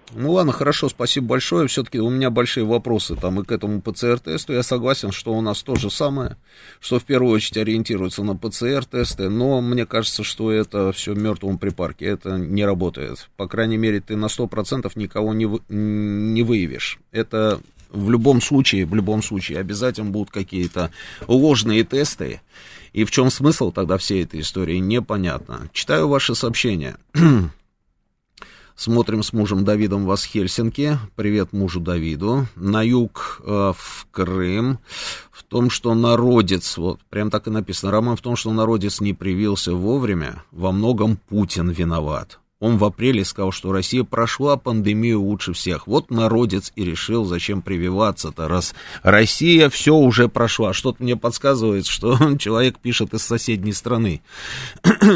Ну ладно, хорошо, спасибо большое. Все-таки у меня большие вопросы там и к этому ПЦР-тесту. Я согласен, что у нас то же самое, что в первую очередь ориентируется на ПЦР-тесты, но мне кажется, что это все мертвому припарке, это не работает. По крайней мере, ты на 100% никого не выявишь. Это в любом случае обязательно будут какие-то ложные тесты. И в чем смысл тогда всей этой истории, непонятно. Читаю ваши сообщения. Смотрим с мужем Давидом вас в Хельсинки. Привет мужу Давиду. На юг, в Крым. В том, что народец, вот прям так и написано, Роман, в том, что народец не привился вовремя, во многом Путин виноват. Он в апреле сказал, что Россия прошла пандемию лучше всех. Вот народец и решил, зачем прививаться-то, раз Россия все уже прошла. Что-то мне подсказывает, что человек пишет из соседней страны.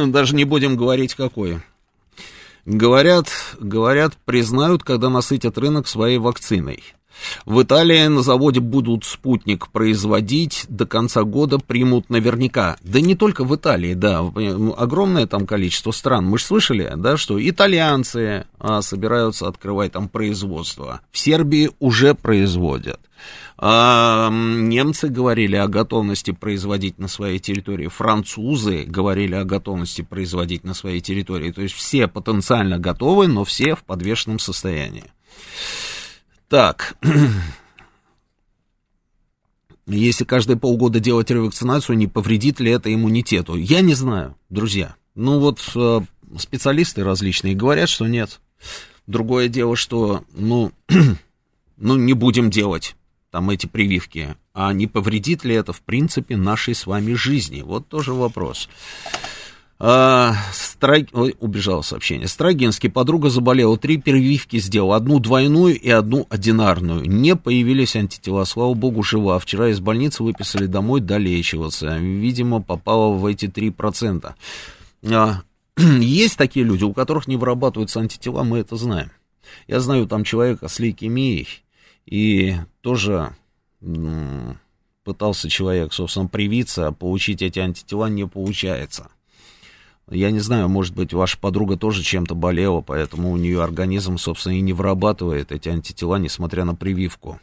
Даже не будем говорить, какой. Говорят, признают, когда насытят рынок своей вакциной. В Италии на заводе будут спутник производить, до конца года примут наверняка. Да не только в Италии, да, огромное там количество стран. Мы же слышали, да, что итальянцы собираются открывать там производство. В Сербии уже производят. Немцы говорили о готовности производить на своей территории, французы говорили о готовности производить на своей территории. То есть все потенциально готовы, но все в подвешенном состоянии. Так, если каждые полгода делать ревакцинацию, не повредит ли это иммунитету? Я не знаю, друзья. Ну вот специалисты различные говорят, что нет. Другое дело, что, ну не будем делать там эти прививки. А не повредит ли это, в принципе, нашей с вами жизни? Вот тоже вопрос. Ой, убежало сообщение. Страгинский, подруга заболела, 3 прививки сделала, 1 двойную и 1 одинарную. Не появились антитела, слава богу, жива. Вчера из больницы выписали домой долечиваться. Видимо, попала в эти 3%. Есть такие люди, у которых не вырабатываются антитела, мы это знаем. Я знаю там человека с лейкемией, и тоже... пытался человек, собственно, привиться, а получить эти антитела не получается. Я не знаю, может быть, ваша подруга тоже чем-то болела, поэтому у нее организм, собственно, и не вырабатывает эти антитела, несмотря на прививку.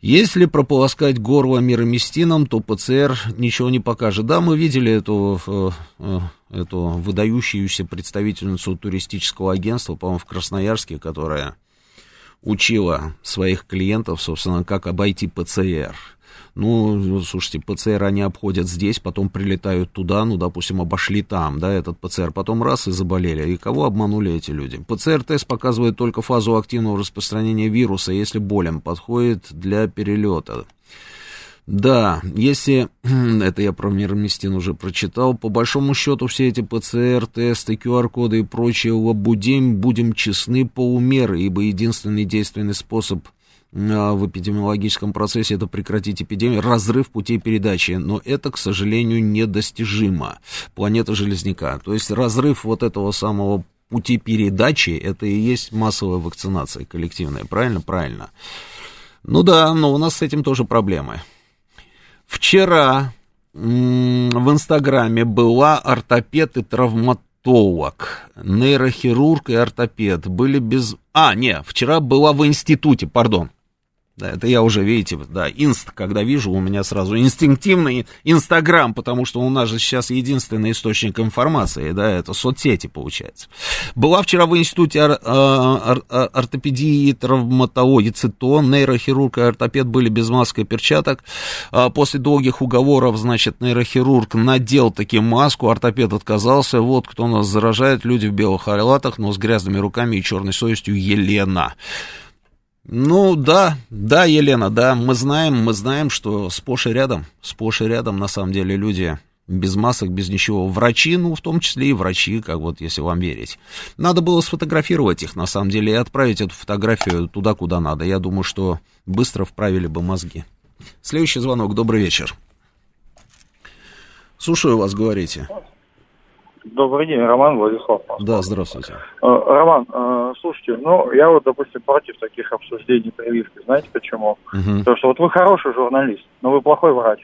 Если прополоскать горло мироместином, то ПЦР ничего не покажет. Да, мы видели эту выдающуюся представительницу туристического агентства, по-моему, в Красноярске, которая учила своих клиентов, собственно, как обойти ПЦР. Ну, слушайте, ПЦР они обходят здесь, потом прилетают туда, ну, допустим, обошли там, да, этот ПЦР, потом раз и заболели. И кого обманули эти люди? ПЦР-тест показывает только фазу активного распространения вируса, если болен, подходит для перелета. Да, если, это я про мироместин уже прочитал, по большому счету все эти ПЦР-тесты, QR-коды и прочее лабудень, будем честны, полумеры, ибо единственный действенный способ в эпидемиологическом процессе — это прекратить эпидемию, разрыв путей передачи, но это, к сожалению, недостижимо. Планета Железняка, то есть разрыв вот этого самого пути передачи, это и есть массовая вакцинация коллективная, правильно? Правильно. Ну да, но у нас с этим тоже проблемы. Вчера в Инстаграме была ортопед и травматолог, нейрохирург и ортопед, были без... вчера была в институте, пардон. Да, это я уже, видите, да, когда вижу, у меня сразу инстинктивный Инстаграм, потому что у нас же сейчас единственный источник информации, да, это соцсети, получается. Была вчера в институте ортопедии и травматологии ЦИТО, нейрохирург и ортопед были без масок и перчаток. После долгих уговоров, значит, нейрохирург надел таки маску, ортопед отказался. Вот кто нас заражает, люди в белых халатах, но с грязными руками и черной совестью, Елена. Ну, да, Елена, да, мы знаем, что сплошь и рядом, на самом деле, люди без масок, без ничего, врачи, ну, в том числе и врачи, как вот, если вам верить. Надо было сфотографировать их, на самом деле, и отправить эту фотографию туда, куда надо. Я думаю, что быстро вправили бы мозги. Следующий звонок, добрый вечер. Слушаю вас, говорите. Добрый день, Роман, Владислав. Да, здравствуйте. Роман, слушайте, я вот, допустим, против таких обсуждений прививки. Знаете почему? Угу. Потому что вот вы хороший журналист, но вы плохой врач.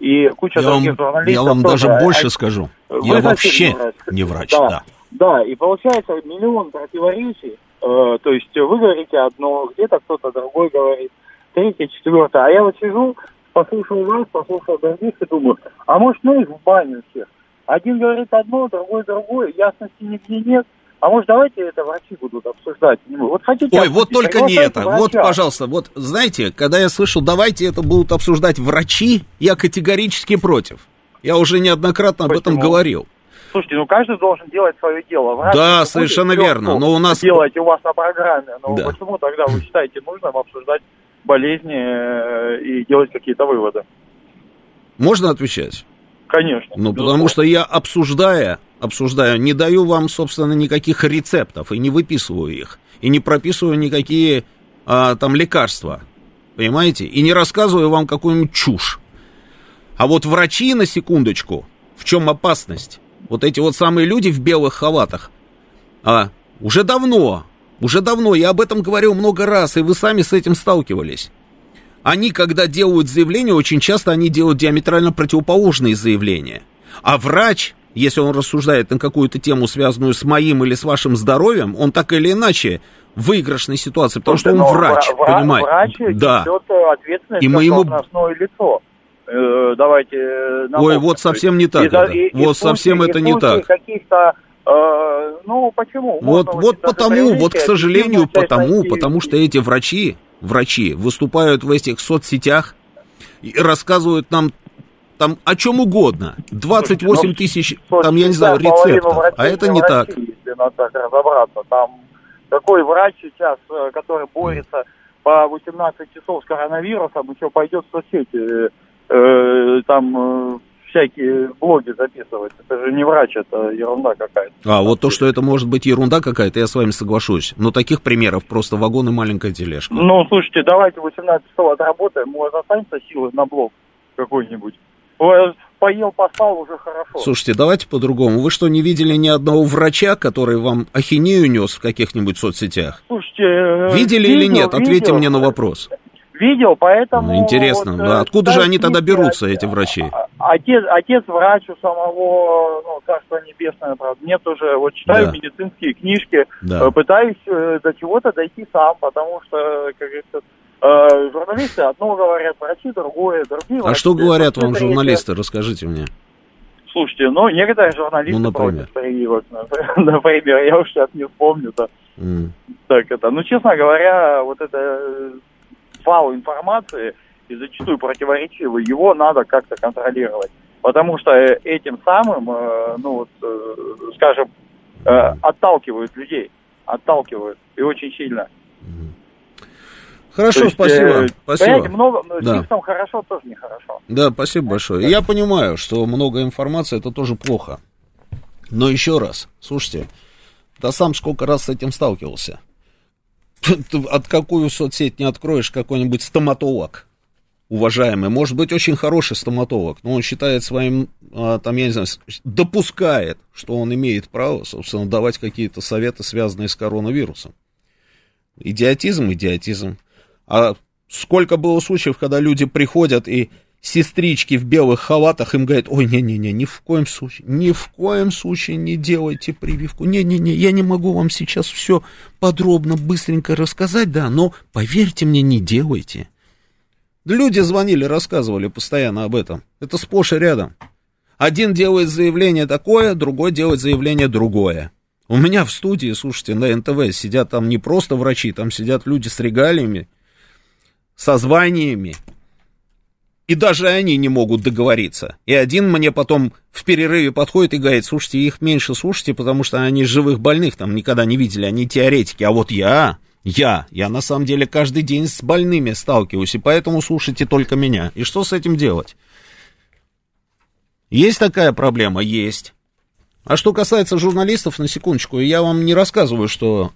И куча других журналистов... Я вам тоже, даже больше скажу. Я вообще не врач. Да. Да, и получается миллион противоречий. То есть вы говорите одно, где-то кто-то другой говорит, третье, четвертое. А я вот сижу, послушал вас, послушал других и думаю, а может, их в баню всех? Один говорит одно, другой другое, ясности нигде нет. А может, давайте это врачи будут обсуждать? Вот хотите. Ой, вот только не это. Врача. Вот, пожалуйста, вот, знаете, когда я слышал, давайте это будут обсуждать врачи, я категорически против. Я уже неоднократно об этом говорил. Слушайте, каждый должен делать свое дело. Врач, да, совершенно верно. Но у нас... делаете у вас на программе. Но да. Почему тогда вы считаете нужным обсуждать болезни и делать какие-то выводы? Можно отвечать? Конечно. Ну, потому что я, обсуждая, не даю вам, собственно, никаких рецептов, и не выписываю их, и не прописываю никакие лекарства, понимаете? И не рассказываю вам какую-нибудь чушь. А вот врачи, на секундочку, в чем опасность? Вот эти вот самые люди в белых халатах уже давно Уже давно, я об этом говорил много раз, и вы сами с этим сталкивались. Они, когда делают заявления, очень часто они делают диаметрально противоположные заявления. А врач, если он рассуждает на какую-то тему, связанную с моим или с вашим здоровьем, он так или иначе в выигрышной ситуации, потому что он врач, понимаете? Врач, да. Ответственность, и мы ему... лицо. Давайте... Ой, вот совсем не так. Вот совсем это не так. Ну, почему? Вот потому, вот, к сожалению, потому что эти врачи выступают в этих соцсетях и рассказывают нам там о чем угодно. 28 тысяч, там, я не знаю, рецептов. А это не так. Если надо так разобраться, там такой врач сейчас, который борется по 18 часов с коронавирусом, еще пойдет в соцсети, там... всякие блоги записывать. Это же не врач, это ерунда какая-то. А вот то, что это может быть ерунда какая-то, я с вами соглашусь. Но таких примеров просто вагон и маленькая тележка. Ну, слушайте, давайте 18 часов отработаем, у вас останется силы на блог какой-нибудь. Поел, поспал, уже хорошо. Слушайте, давайте по-другому. Вы что, не видели ни одного врача, который вам ахинею нес в каких-нибудь соцсетях? Слушайте... Видели или нет? Ответьте мне на вопрос. Видел, поэтому... Интересно, вот, да. Откуда же они тогда берутся, эти врачи? Отец врач у самого, ну, царство небесное, правда, нет уже, вот читаю медицинские книжки, пытаюсь до чего-то дойти сам, потому что, как говорится, журналисты одно говорят, врачи другое, другие врачи... А что говорят вам журналисты, расскажите мне. Слушайте, ну, некоторые журналисты против прививок, например, я уж сейчас не вспомню-то. Так это, ну, честно говоря, вот это... фау информации и зачастую противоречивый, его надо как-то контролировать. Потому что этим самым, ну, вот, скажем, отталкивают людей. Отталкивают. И очень сильно. Хорошо, есть, спасибо. Понимаете, много, текстом хорошо, тоже нехорошо. Да, спасибо большое. Я понимаю, что много информации, это тоже плохо. Но еще раз, слушайте, да сам сколько раз с этим сталкивался. От какую соцсеть не откроешь, какой-нибудь стоматолог, уважаемый, может быть, очень хороший стоматолог, но он считает своим, там, я не знаю, допускает, что он имеет право, собственно, давать какие-то советы, связанные с коронавирусом. Идиотизм. А сколько было случаев, когда люди приходят и сестрички в белых халатах им говорят: ой, не-не-не, ни в коем случае не делайте прививку, не-не-не, я не могу вам сейчас все подробно, быстренько рассказать, да, но поверьте мне, не делайте. Люди звонили, рассказывали постоянно об этом, это сплошь и рядом. Один делает заявление такое, другой делает заявление другое. У меня в студии, слушайте, на НТВ сидят там не просто врачи, там сидят люди с регалиями, со званиями. И даже они не могут договориться. И один мне потом в перерыве подходит и говорит: слушайте, их меньше слушайте, потому что они живых больных там никогда не видели, они теоретики. А вот я на самом деле каждый день с больными сталкиваюсь, и поэтому слушайте только меня. И что с этим делать? Есть такая проблема? Есть. А что касается журналистов, на секундочку, я вам не рассказываю, что,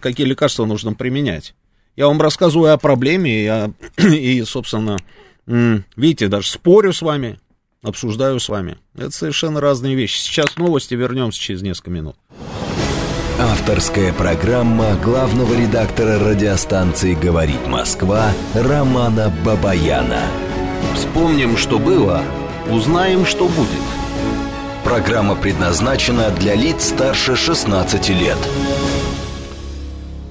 какие лекарства нужно применять. Я вам рассказываю о проблеме и собственно... Видите, даже спорю с вами, обсуждаю с вами. Это совершенно разные вещи. Сейчас новости, вернемся через несколько минут. Авторская программа главного редактора радиостанции «Говорит Москва» Романа Бабаяна. Вспомним, что было, узнаем, что будет. Программа предназначена для лиц старше 16 лет.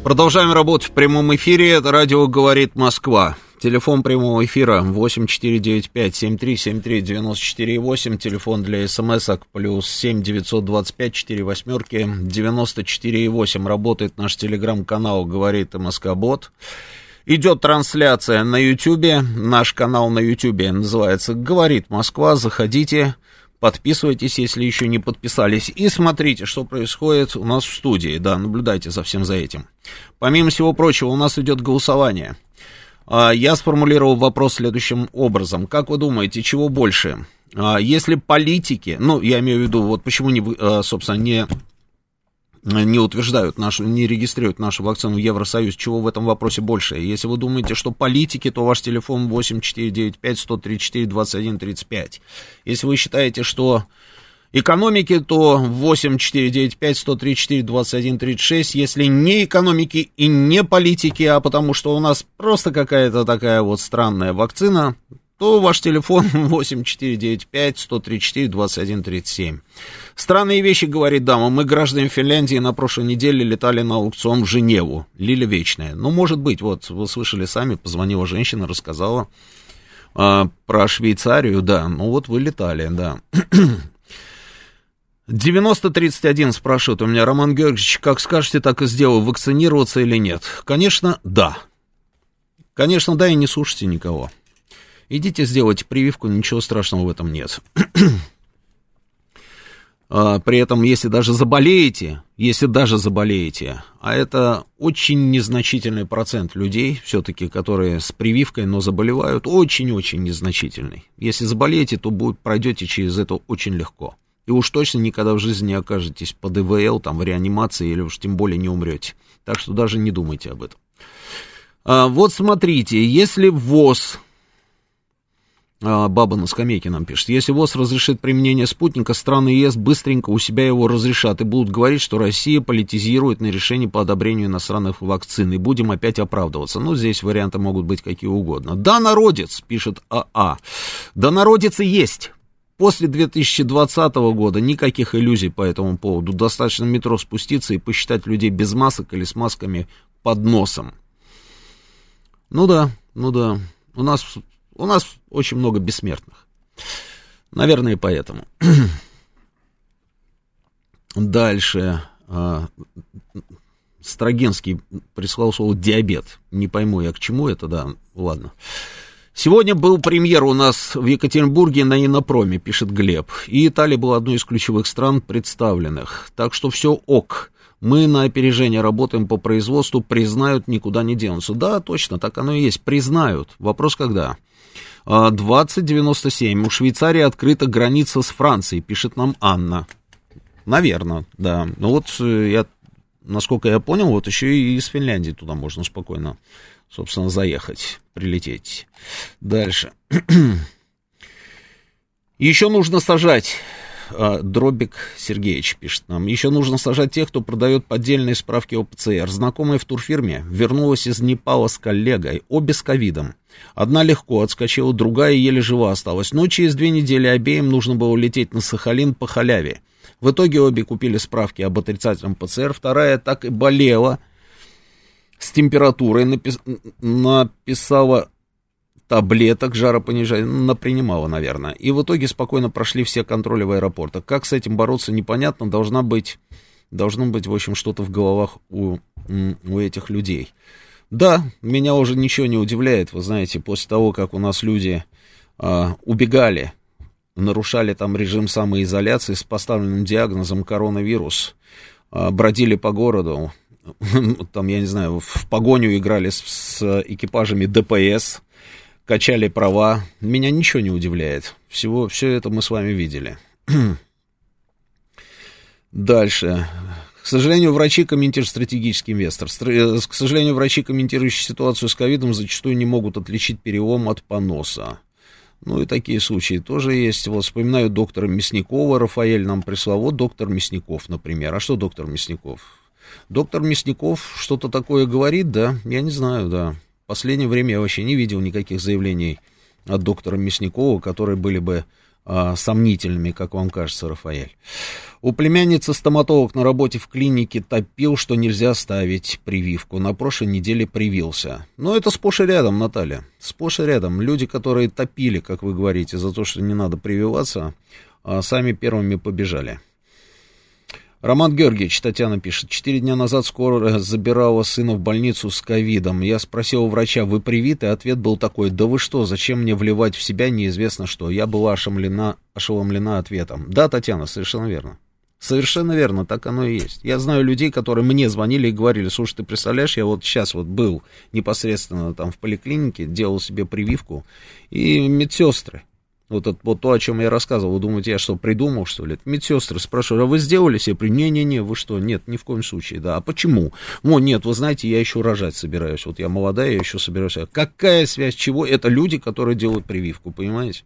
Продолжаем работать в прямом эфире. Это радио «Говорит Москва». Телефон прямого эфира 8495-7373-94-8. Телефон для смс-ок +7 925 48 94-8. Работает наш телеграм-канал «Говорит Москобот». Идет трансляция на Ютубе. Наш канал на Ютубе называется «Говорит Москва». Заходите, подписывайтесь, если еще не подписались. И смотрите, что происходит у нас в студии. Да, наблюдайте за всем за этим. Помимо всего прочего, у нас идет голосование. Я сформулировал вопрос следующим образом. Как вы думаете, чего больше? Если политики, ну, я имею в виду, вот почему, собственно, не утверждают нашу, не регистрируют нашу вакцину в Евросоюз, чего в этом вопросе больше? Если вы думаете, что политики, то ваш телефон 8495-134-21-35. Если вы считаете, что экономики, то 8-495-134-21-36. Если не экономики и не политики, а потому что у нас просто какая-то такая вот странная вакцина, то ваш телефон 8-495-134-21-37. Странные вещи, говорит дама. Мы, граждане Финляндии, на прошлой неделе летали на аукцион в Женеву. Лиля вечная. Ну, может быть, вот вы слышали сами, позвонила женщина, рассказала про Швейцарию, да. Ну, вот вы летали, да. 9031 спрашивает у меня: Роман Георгиевич, как скажете, так и сделаю, вакцинироваться или нет? Конечно, да. Конечно, да, и не слушайте никого. Идите, сделайте прививку, ничего страшного в этом нет. При этом, если даже заболеете, а это очень незначительный процент людей, все-таки, которые с прививкой, но заболевают, очень-очень незначительный. Если заболеете, то пройдете через это очень легко. И уж точно никогда в жизни не окажетесь под ИВЛ, там, в реанимации, или уж тем более не умрете. Так что даже не думайте об этом. Вот смотрите, если ВОЗ... Баба на скамейке нам пишет. Если ВОЗ разрешит применение спутника, страны ЕС быстренько у себя его разрешат и будут говорить, что Россия политизирует на решение по одобрению иностранных вакцин. И будем опять оправдываться. Ну, здесь варианты могут быть какие угодно. Да, народец, пишет АА. Да, народец и есть. После 2020 года никаких иллюзий по этому поводу. Достаточно в метро спуститься и посчитать людей без масок или с масками под носом. Ну да. У нас очень много бессмертных. Наверное, поэтому. Дальше. Строгинский прислал слово «диабет». Не пойму я, к чему это, да, ладно. Сегодня был премьер у нас в Екатеринбурге на Иннопроме, пишет Глеб. И Италия была одной из ключевых стран представленных. Так что все ок. Мы на опережение работаем по производству, признают, никуда не денутся. Да, точно, так оно и есть, признают. Вопрос когда? 2097. У Швейцарии открыта граница с Францией, пишет нам Анна. Наверное, да. Ну вот, насколько я понял, вот еще и из Финляндии туда можно спокойно, собственно, заехать, прилететь. Дальше. Еще нужно сажать... Дробик Сергеевич пишет нам. Еще нужно сажать тех, кто продает поддельные справки о ПЦР. Знакомая в турфирме вернулась из Непала с коллегой, обе с ковидом. Одна легко отскочила, другая еле жива осталась. Но через 2 недели обеим нужно было лететь на Сахалин по халяве. В итоге обе купили справки об отрицательном ПЦР. Вторая так и болела с температурой, написала... таблеток, жаропонижающих, напринимала, наверное. И в итоге спокойно прошли все контроли в аэропортах. Как с этим бороться, непонятно. Должно быть, в общем, что-то в головах у этих людей. Да, меня уже ничего не удивляет. Вы знаете, после того, как у нас люди убегали, нарушали там режим самоизоляции с поставленным диагнозом коронавирус, бродили по городу, там, я не знаю, в погоню играли с экипажами ДПС, качали права. Меня ничего не удивляет. Все это мы с вами видели. Дальше. К сожалению, врачи комментируют стратегический инвестор. К сожалению, врачи, комментирующие ситуацию с ковидом, зачастую не могут отличить перелом от поноса. Ну и такие случаи тоже есть. Вот вспоминаю доктора Мясникова. Рафаэль нам прислал. Вот доктор Мясников, например. А что доктор Мясников? Доктор Мясников что-то такое говорит, да? Я не знаю, да. В последнее время я вообще не видел никаких заявлений от доктора Мясникова, которые были бы сомнительными, как вам кажется, Рафаэль. У племянницы стоматолог на работе в клинике топил, что нельзя ставить прививку. На прошлой неделе привился. Но это сплошь и рядом, Наталья. Сплошь и рядом. Люди, которые топили, как вы говорите, за то, что не надо прививаться, сами первыми побежали. Роман Георгиевич, Татьяна пишет, 4 дня назад скорая забирала сына в больницу с ковидом. Я спросил у врача, вы привиты? Ответ был такой: да вы что, зачем мне вливать в себя неизвестно что? Я была ошеломлена ответом. Да, Татьяна, совершенно верно. Совершенно верно, так оно и есть. Я знаю людей, которые мне звонили и говорили: слушай, ты представляешь, я вот сейчас вот был непосредственно там в поликлинике, делал себе прививку, и медсестры. Вот то, о чем я рассказывал, вы думаете, я что, придумал, что ли? Медсестры спрашивают: а вы сделали себе прививку? Не, вы что? Нет, ни в коем случае, да. А почему? Ну, нет, вы знаете, я еще рожать собираюсь. Вот я молодая, я еще собираюсь. Какая связь, чего? Это люди, которые делают прививку, понимаете?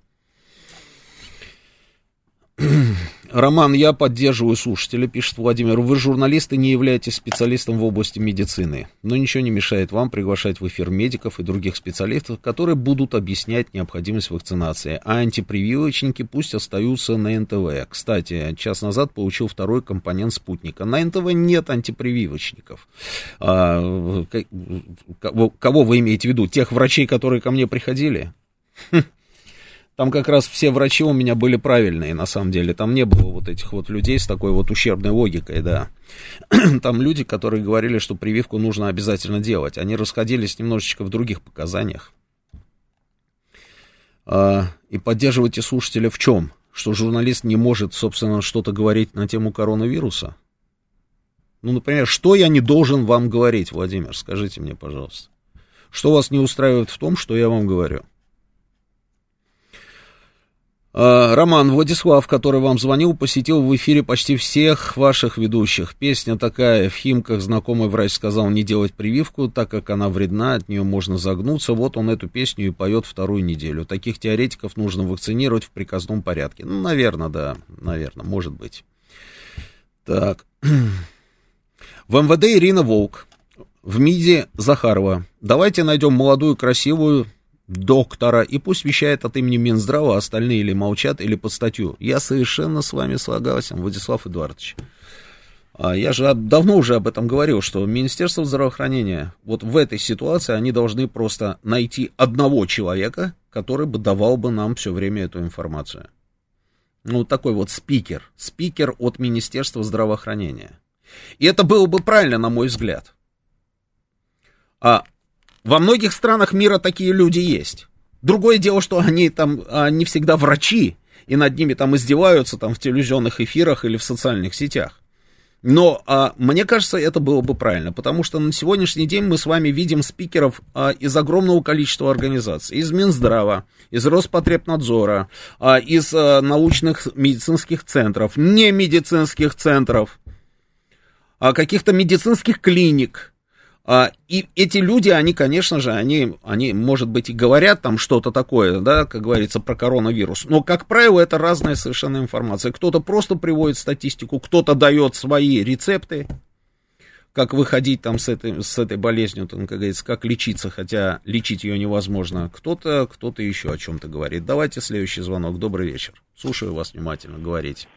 Роман, я поддерживаю слушателя, пишет Владимир. Вы, журналисты, не являетесь специалистом в области медицины, но ничего не мешает вам приглашать в эфир медиков и других специалистов, которые будут объяснять необходимость вакцинации. А антипрививочники пусть остаются на НТВ. Кстати, час назад получил второй компонент спутника. На НТВ нет антипрививочников. Кого вы имеете в виду? Тех врачей, которые ко мне приходили? Там как раз все врачи у меня были правильные, на самом деле. Там не было вот этих вот людей с такой вот ущербной логикой, да. Там люди, которые говорили, что прививку нужно обязательно делать. Они расходились немножечко в других показаниях. И поддерживайте слушателя в чем? Что журналист не может, собственно, что-то говорить на тему коронавируса? Ну, например, что я не должен вам говорить, Владимир? Скажите мне, пожалуйста. Что вас не устраивает в том, что я вам говорю? Роман, Владислав, который вам звонил, посетил в эфире почти всех ваших ведущих. Песня такая, в Химках знакомый врач сказал не делать прививку, так как она вредна, от нее можно загнуться. Вот он эту песню и поет вторую неделю. Таких теоретиков нужно вакцинировать в приказном порядке. Ну, наверное, да, наверное, может быть. Так. В МВД Ирина Волк, в МИДе Захарова. Давайте найдем молодую, красивую доктора, и пусть вещает от имени Минздрава, а остальные или молчат, или под статью. Я совершенно с вами согласен, Владислав Эдуардович. Я же давно уже об этом говорил, что Министерство здравоохранения вот в этой ситуации, они должны просто найти одного человека, который бы давал бы нам все время эту информацию. Ну, такой вот спикер. Спикер от Министерства здравоохранения. И это было бы правильно, на мой взгляд. Во многих странах мира такие люди есть. Другое дело, что они там не всегда врачи, и над ними там издеваются там, в телевизионных эфирах или в социальных сетях. Но мне кажется, это было бы правильно, потому что на сегодняшний день мы с вами видим спикеров из огромного количества организаций. Из Минздрава, из Роспотребнадзора, из научных медицинских центров, не медицинских центров, каких-то медицинских клиник. И эти люди, они, конечно же, они, может быть, и говорят там что-то такое, да, как говорится, про коронавирус. Но, как правило, это разная совершенно информация. Кто-то просто приводит статистику, кто-то дает свои рецепты, как выходить там с этой болезнью, там, как говорится, как лечиться, хотя лечить ее невозможно. Кто-то еще о чем-то говорит. Давайте следующий звонок. Добрый вечер. Слушаю вас внимательно. Говорите.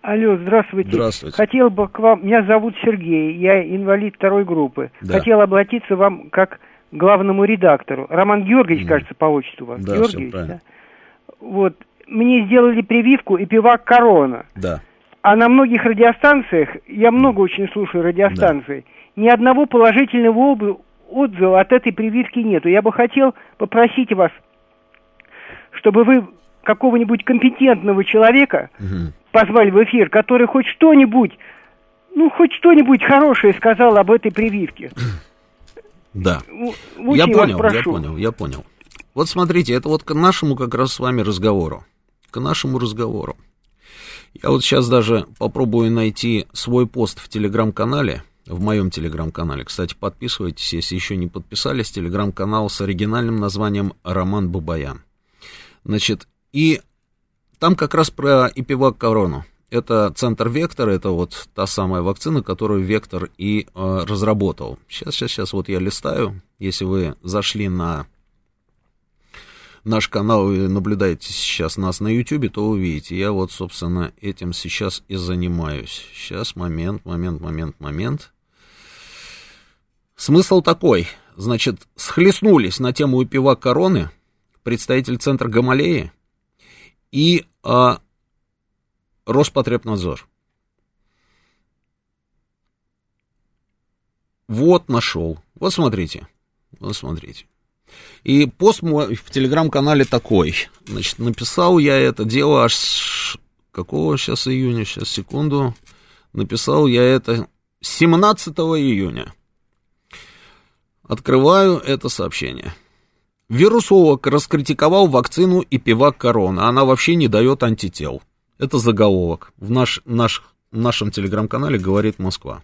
Алло, здравствуйте. Здравствуйте. Хотел бы к вам... Меня зовут Сергей, я инвалид второй группы. Да. Хотел обратиться вам как главному редактору. Роман Георгиевич, кажется, по отчеству у вас. Да, Георгиевич, да? Вот. Мне сделали прививку Эпивак Корона. Да. А на многих радиостанциях, я много очень слушаю радиостанций, да, ни одного положительного отзыва от этой прививки нету. Я бы хотел попросить вас, чтобы вы какого-нибудь компетентного человека... позвали в эфир, который хоть что-нибудь хорошее сказал об этой прививке. Да. Я понял. Вот смотрите, это вот к нашему как раз с вами разговору. Я вот сейчас даже попробую найти свой пост в телеграм-канале, в моем телеграм-канале. Кстати, подписывайтесь, если еще не подписались. Телеграм-канал с оригинальным названием «Роман Бабаян». Значит, и... Там как раз про Эпивак Корону. Это Центр Вектор, это вот та самая вакцина, которую Вектор и разработал. Сейчас вот я листаю. Если вы зашли на наш канал и наблюдаете сейчас нас на YouTube, то увидите. Я вот, собственно, этим сейчас и занимаюсь. Сейчас, момент. Смысл такой. Значит, схлестнулись на тему Эпивак Короны представитель Центра Гамалеи и Роспотребнадзор. Вот нашел. Вот смотрите. И пост мой в телеграм-канале такой. Значит, написал я это дело аж... Какого сейчас июня? Сейчас, секунду. Написал я это 17 июня. Открываю это сообщение. Вирусолог раскритиковал вакцину Эпивак Корона. Она вообще не дает антител. Это заголовок. В нашем телеграм-канале «Говорит Москва».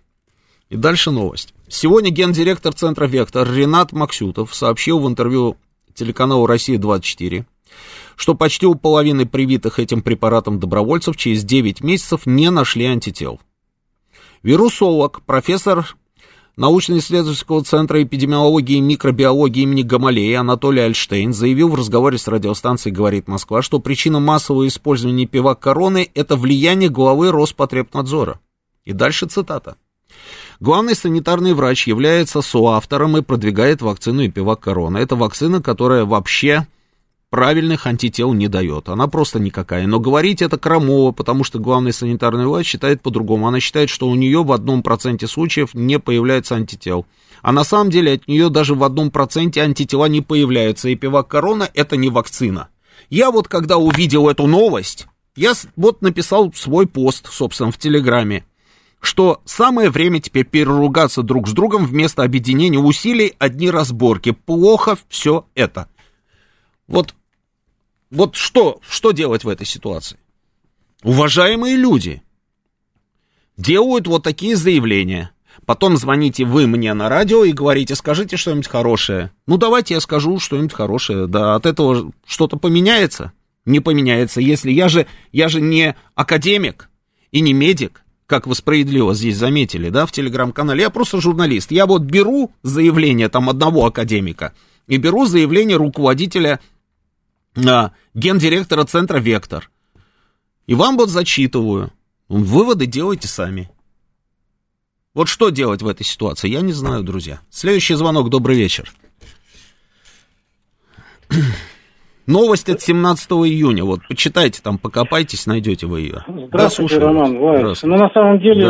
И дальше новость. Сегодня гендиректор Центра Вектор Ренат Максютов сообщил в интервью телеканалу «Россия-24», что почти у половины привитых этим препаратом добровольцев через 9 месяцев не нашли антител. Вирусолог, профессор научно-исследовательского центра эпидемиологии и микробиологии имени Гамалея Анатолий Альштейн заявил в разговоре с радиостанцией «Говорит Москва», что причина массового использования Эпивак Короны – это влияние главы Роспотребнадзора. И дальше цитата. Главный санитарный врач является соавтором и продвигает вакцину Эпивак Корона. Это вакцина, которая вообще правильных антител не дает. Она просто никакая. Но говорить это крамово, потому что главный санитарный врач считает по-другому. Она считает, что у нее в 1% случаев не появляется антител. А на самом деле от нее даже в 1% антитела не появляются. Эпивак Корона – это не вакцина. Я вот когда увидел эту новость, я вот написал свой пост, собственно, в Телеграме, что самое время теперь переругаться друг с другом вместо объединения усилий, одни разборки. Плохо все это. Вот что делать в этой ситуации? Уважаемые люди делают вот такие заявления. Потом звоните вы мне на радио и говорите, скажите что-нибудь хорошее. Ну, давайте я скажу что-нибудь хорошее. Да, от этого что-то поменяется? Не поменяется. Если я же не академик и не медик, как вы справедливо здесь заметили, да, в телеграм-канале, я просто журналист. Я вот беру заявление там одного академика и беру заявление руководителя, гендиректора Центра Вектор. И вам вот зачитываю. Выводы делайте сами. Вот что делать в этой ситуации, я не знаю, друзья. Следующий звонок, добрый вечер. Новость от 17 июня. Вот, почитайте там, покопайтесь, найдете вы ее. Здравствуйте, да, Роман. Здравствуйте. Ну, на самом деле,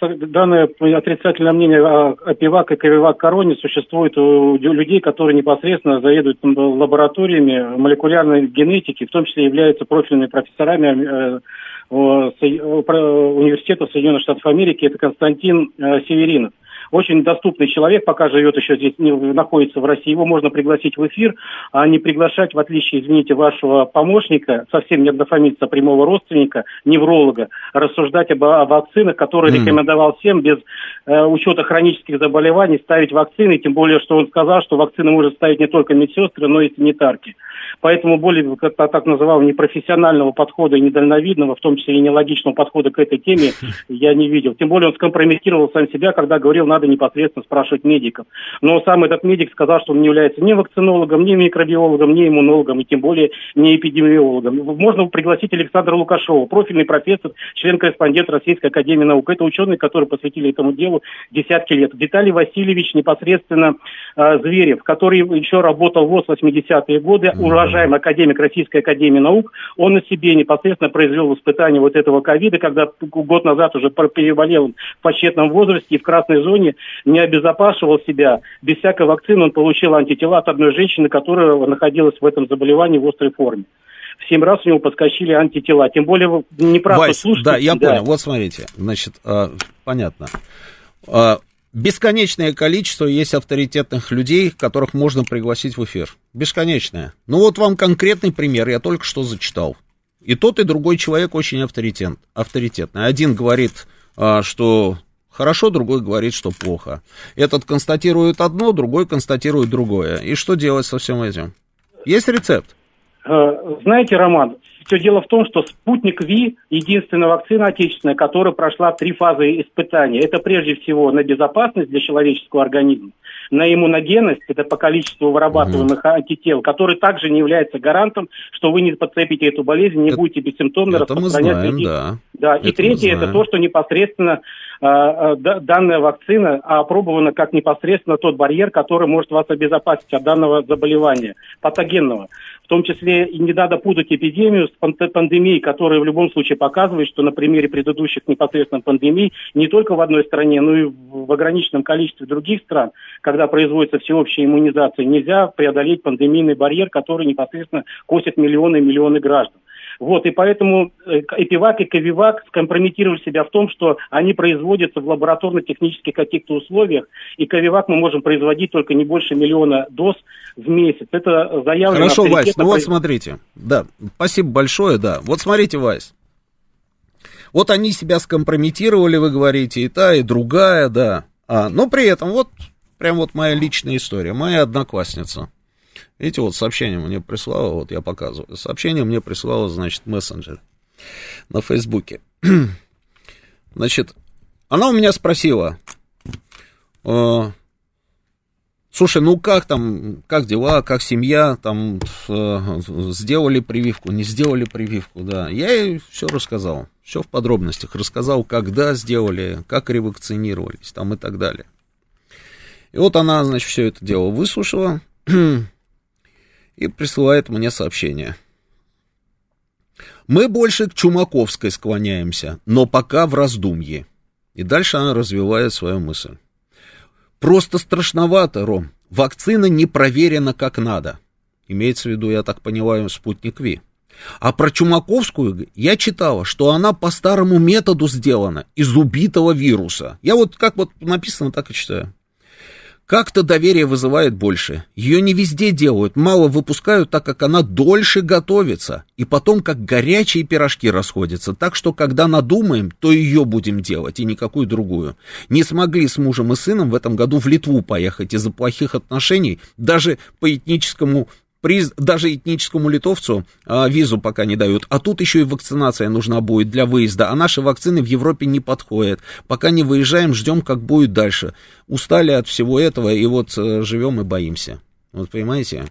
да, данное отрицательное мнение о Эпивак и Эпивак Короне существует у людей, которые непосредственно заведуют лабораториями молекулярной генетики, в том числе являются профильными профессорами университета Соединенных Штатов Америки. Это Константин Северинов. Очень доступный человек, пока живет еще здесь, находится в России. Его можно пригласить в эфир, а не приглашать, в отличие, извините, вашего помощника, совсем не однофамильца, прямого родственника, невролога, рассуждать о вакцинах, которые рекомендовал всем без учета хронических заболеваний ставить вакцины, тем более, что он сказал, что вакцины может ставить не только медсестры, но и санитарки. Поэтому более, как так называемого, непрофессионального подхода и недальновидного, в том числе и нелогичного подхода к этой теме, я не видел. Тем более он скомпрометировал сам себя, когда говорил, надо непосредственно спрашивать медиков. Но сам этот медик сказал, что он не является ни вакцинологом, ни микробиологом, ни иммунологом, и тем более не эпидемиологом. Можно пригласить Александра Лукашова, профильный профессор, член-корреспондент Российской академии наук. Это ученые, которые посвятили этому делу десятки лет. Виталий Васильевич непосредственно Зверев, который еще работал в ВОЗ в 80-е годы, уважаемый академик Российской академии наук, он на себе непосредственно произвел испытание вот этого ковида, когда год назад уже переболел он в почетном возрасте и в красной зоне, не обезопасивал себя. Без всякой вакцины он получил антитела от одной женщины, которая находилась в этом заболевании в острой форме. В 7 раз у него подскочили антитела. Тем более, неправда слушать. Да, я понял. Вот смотрите, значит, понятно. Бесконечное количество есть авторитетных людей, которых можно пригласить в эфир. Бесконечное. Ну вот вам конкретный пример, я только что зачитал. И тот, и другой человек очень авторитетный. Один говорит, что хорошо, другой говорит, что плохо. Этот констатирует одно, другой констатирует другое. И что делать со всем этим? Есть рецепт? Знаете, Роман, все дело в том, что «Спутник V» — единственная вакцина отечественная, которая прошла 3 фазы испытаний. Это прежде всего на безопасность для человеческого организма, на иммуногенность, это по количеству вырабатываемых антител, который также не является гарантом, что вы не подцепите эту болезнь, не будете бессимптомно распространять людей. Да. И третье — это то, что непосредственно данная вакцина опробована как непосредственно тот барьер, который может вас обезопасить от данного заболевания, патогенного. В том числе и не надо путать эпидемию с пандемией, которая в любом случае показывает, что на примере предыдущих непосредственно пандемий не только в одной стране, но и в ограниченном количестве других стран, когда производится всеобщая иммунизация, нельзя преодолеть пандемийный барьер, который непосредственно косит миллионы и миллионы граждан. Вот, и поэтому Эпивак и Ковивак скомпрометировали себя в том, что они производятся в лабораторно-технических каких-то условиях, и Ковивак мы можем производить только не больше 1 миллиона доз в месяц. Это заявлено... Хорошо, Вась, ну вот смотрите, да, спасибо большое, да. Вот смотрите, Вась, вот они себя скомпрометировали, вы говорите, и та, и другая, да, но при этом вот, прям вот моя личная история, моя одноклассница. Видите, вот сообщение мне прислало, вот я показываю. Сообщение мне прислало, значит, мессенджер на Фейсбуке. Значит, она у меня спросила, слушай, ну как там, как дела, как семья, там сделали прививку, не сделали прививку, да. Я ей все рассказал, все в подробностях, рассказал, когда сделали, как ревакцинировались, там и так далее. И вот она, значит, все это дело выслушала и присылает мне сообщение. Мы больше к Чумаковской склоняемся, но пока в раздумье. И дальше она развивает свою мысль. Просто страшновато, Ром. Вакцина не проверена как надо. Имеется в виду, я так понимаю, Спутник V. А про Чумаковскую я читала, что она по старому методу сделана, из убитого вируса. Я вот как вот написано, так и читаю. Как-то доверие вызывает больше. Ее не везде делают, мало выпускают, так как она дольше готовится. И потом, как горячие пирожки расходятся. Так что, когда надумаем, то ее будем делать, и никакую другую. Не смогли с мужем и сыном в этом году в Литву поехать из-за плохих отношений. Даже по этническому, даже этническому литовцу визу пока не дают. А тут еще и вакцинация нужна будет для выезда. А наши вакцины в Европе не подходят. Пока не выезжаем, ждем, как будет дальше. Устали от всего этого, и вот живем и боимся. Вот понимаете?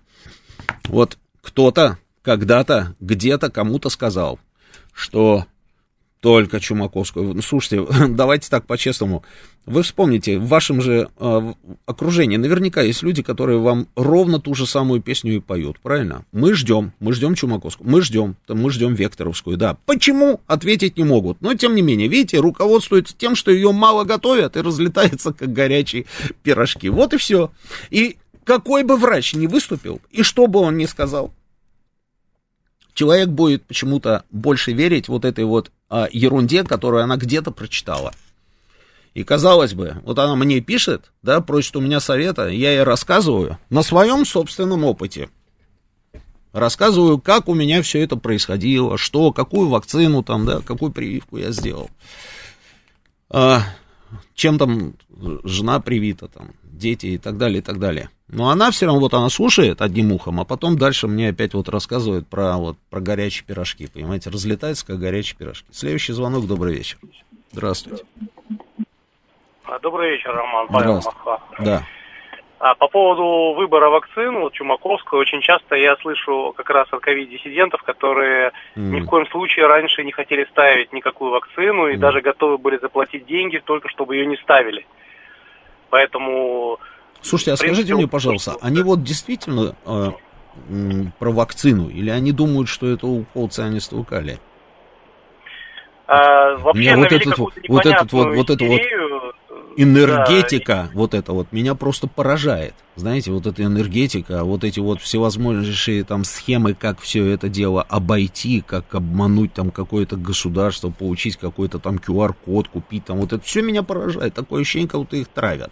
Вот кто-то, когда-то, где-то кому-то сказал, что только Чумаковскую. Слушайте, давайте так по-честному. Вы вспомните, в вашем же окружении наверняка есть люди, которые вам ровно ту же самую песню и поют, правильно? Мы ждем Чумаковскую, мы ждем Векторовскую, да. Почему? Ответить не могут. Но, тем не менее, видите, руководствуются тем, что ее мало готовят и разлетается, как горячие пирожки. Вот и все. И какой бы врач ни выступил, и что бы он ни сказал, человек будет почему-то больше верить вот этой вот ерунде, которую она где-то прочитала. И, казалось бы, вот она мне пишет, да, просит у меня совета, я ей рассказываю на своем собственном опыте. Рассказываю, как у меня все это происходило, что, какую вакцину там, да, какую прививку я сделал. Чем там жена привита, там, дети и так далее, и так далее. Но она все равно, вот она слушает одним ухом, а потом дальше мне опять вот рассказывает про горячие пирожки, понимаете, разлетается, как горячие пирожки. Следующий звонок, добрый вечер. Здравствуйте. Добрый вечер, Роман Бабаян, Москва. Да. По поводу выбора вакцин, вот Чумаковской, очень часто я слышу как раз от ковид-диссидентов, которые ни в коем случае раньше не хотели ставить никакую вакцину и даже готовы были заплатить деньги только, чтобы ее не ставили. Поэтому... Слушайте, а скажите мне, пожалуйста, они вот действительно про вакцину или они думают, что это укол цианистого калия? Вообще, энергетика, да. Вот это вот, меня просто поражает. Знаете, вот эта энергетика, вот эти вот всевозможные там схемы, как все это дело обойти, как обмануть там какое-то государство, получить какой-то там QR-код, купить там, вот это все меня поражает. Такое ощущение, как будто их травят.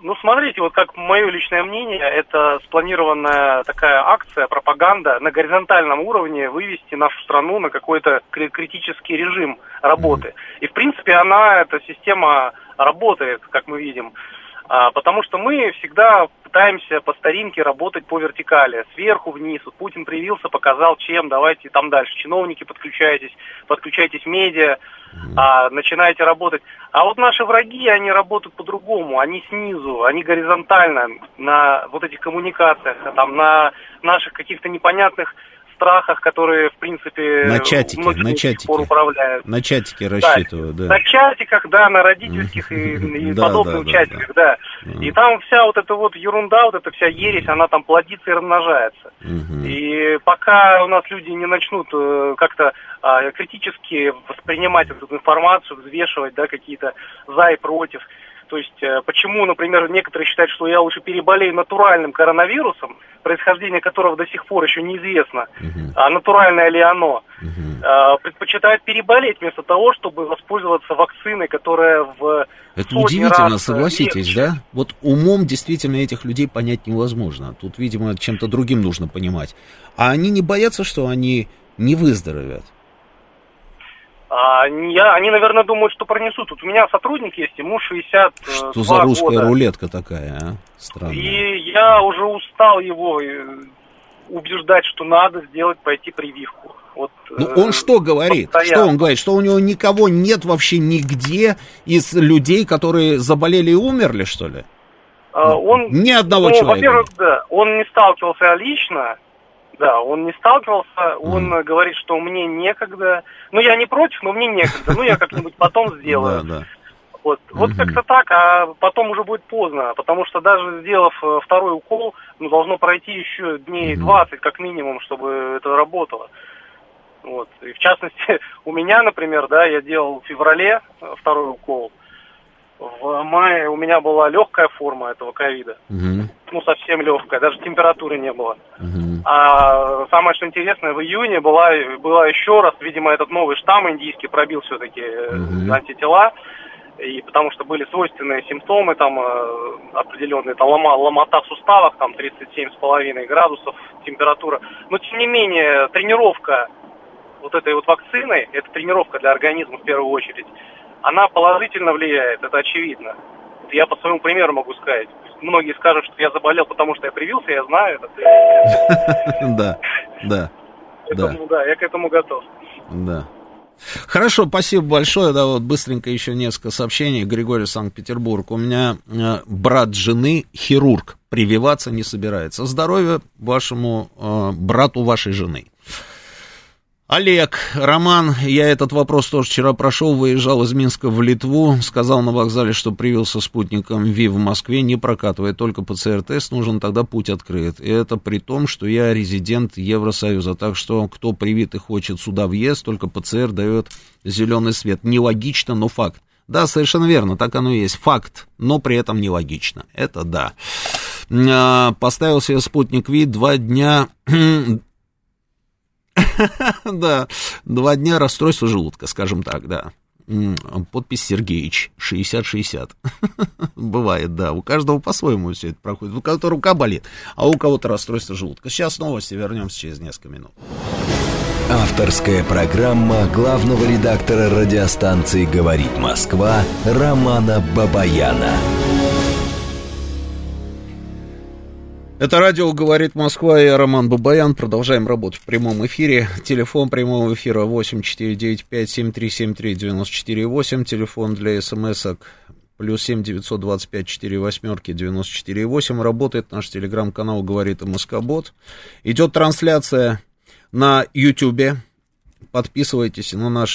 Ну, смотрите, вот как мое личное мнение, это спланированная такая акция, пропаганда на горизонтальном уровне вывести нашу страну на какой-то критический режим работы. И, в принципе, она, эта система работает, как мы видим, потому что мы всегда пытаемся по старинке работать по вертикали, сверху вниз. Вот Путин привился, показал чем, давайте там дальше. Чиновники, подключайтесь медиа, начинайте работать. А вот наши враги, они работают по-другому, они снизу, они горизонтально на вот этих коммуникациях, там, на наших каких-то непонятных страхах, которые, в принципе, на чатике управляют. На чатике рассчитывают, да. На чатиках, да, на родительских и подобных чатиках, да. И там вся вот эта вот ерунда, вот эта вся ересь, она там плодится и размножается. И пока у нас люди не начнут как-то критически воспринимать эту информацию, взвешивать, да, какие-то за и против. То есть, почему, например, некоторые считают, что я лучше переболею натуральным коронавирусом, происхождение которого до сих пор еще неизвестно, натуральное ли оно, предпочитают переболеть вместо того, чтобы воспользоваться вакциной, которая в Это удивительно, согласитесь, легче. Да? Вот умом действительно этих людей понять невозможно. Тут, видимо, чем-то другим нужно понимать. А они не боятся, что они не выздоровят? Они, наверное, думают, что пронесут. Вот у меня сотрудник есть, ему 62 года. Что за русская рулетка такая, а? Странная. И я уже устал его убеждать, что надо сделать, пойти прививку. Вот, ну, он что говорит? Постоянно. Что он говорит? Что у него никого нет вообще нигде из людей, которые заболели и умерли, что ли? Он, ни одного человека. Во-первых, да, он не сталкивался лично. Да, он не сталкивался, он говорит, что мне некогда. Ну, я не против, но мне некогда. Ну, я как-нибудь потом сделаю. Да, да. Вот как-то так, а потом уже будет поздно, потому что даже сделав второй укол, ну, должно пройти еще дней 20, как минимум, чтобы это работало. Вот. И в частности, у меня, например, да, я делал в феврале второй укол. В мае у меня была легкая форма этого ковида. Ну, совсем легкая, даже температуры не было. А самое что интересное, в июне была еще раз, видимо, этот новый штамм индийский пробил все-таки антитела, и потому что были свойственные симптомы, там определенные, там ломота в суставах, там 37,5 градусов температура. Но, тем не менее, тренировка вот этой вот вакцины, это тренировка для организма в первую очередь, она положительно влияет, это очевидно. Я по своему примеру могу сказать. Многие скажут, что я заболел, потому что я привился, я знаю это. Да, да. Да, я к этому готов. Да. Хорошо, спасибо большое. Да, вот быстренько еще несколько сообщений. Григорий, Санкт-Петербург. У меня брат жены хирург, прививаться не собирается. Здоровья вашему брату вашей жены. Олег, Роман, я этот вопрос тоже вчера прошел, выезжал из Минска в Литву, сказал на вокзале, что привился спутником V в Москве, не прокатывает, только ПЦР-тест нужен, тогда путь открыт. И это при том, что я резидент Евросоюза, так что кто привит и хочет сюда въезд, только ПЦР дает зеленый свет. Нелогично, но факт. Да, совершенно верно, так оно и есть. Факт, но при этом нелогично. Это да. Поставил себе спутник V 2 дня... Да, 2 дня расстройства желудка, скажем так, да. Подпись Сергеич, 60-60. Бывает, да, у каждого по-своему все это проходит. У кого-то рука болит, а у кого-то расстройство желудка. Сейчас новости, вернемся через несколько минут. Авторская программа главного редактора радиостанции «Говорит Москва» Романа Бабаяна. Это радио «Говорит Москва», я Роман Бабаян. Продолжаем работать в прямом эфире. Телефон прямого эфира 8495-7373-94-8. Телефон для смс-ок +7 925 4 8 94 8. Работает наш телеграм-канал «Говорит Москобот». Идет трансляция на YouTube. Подписывайтесь на наш,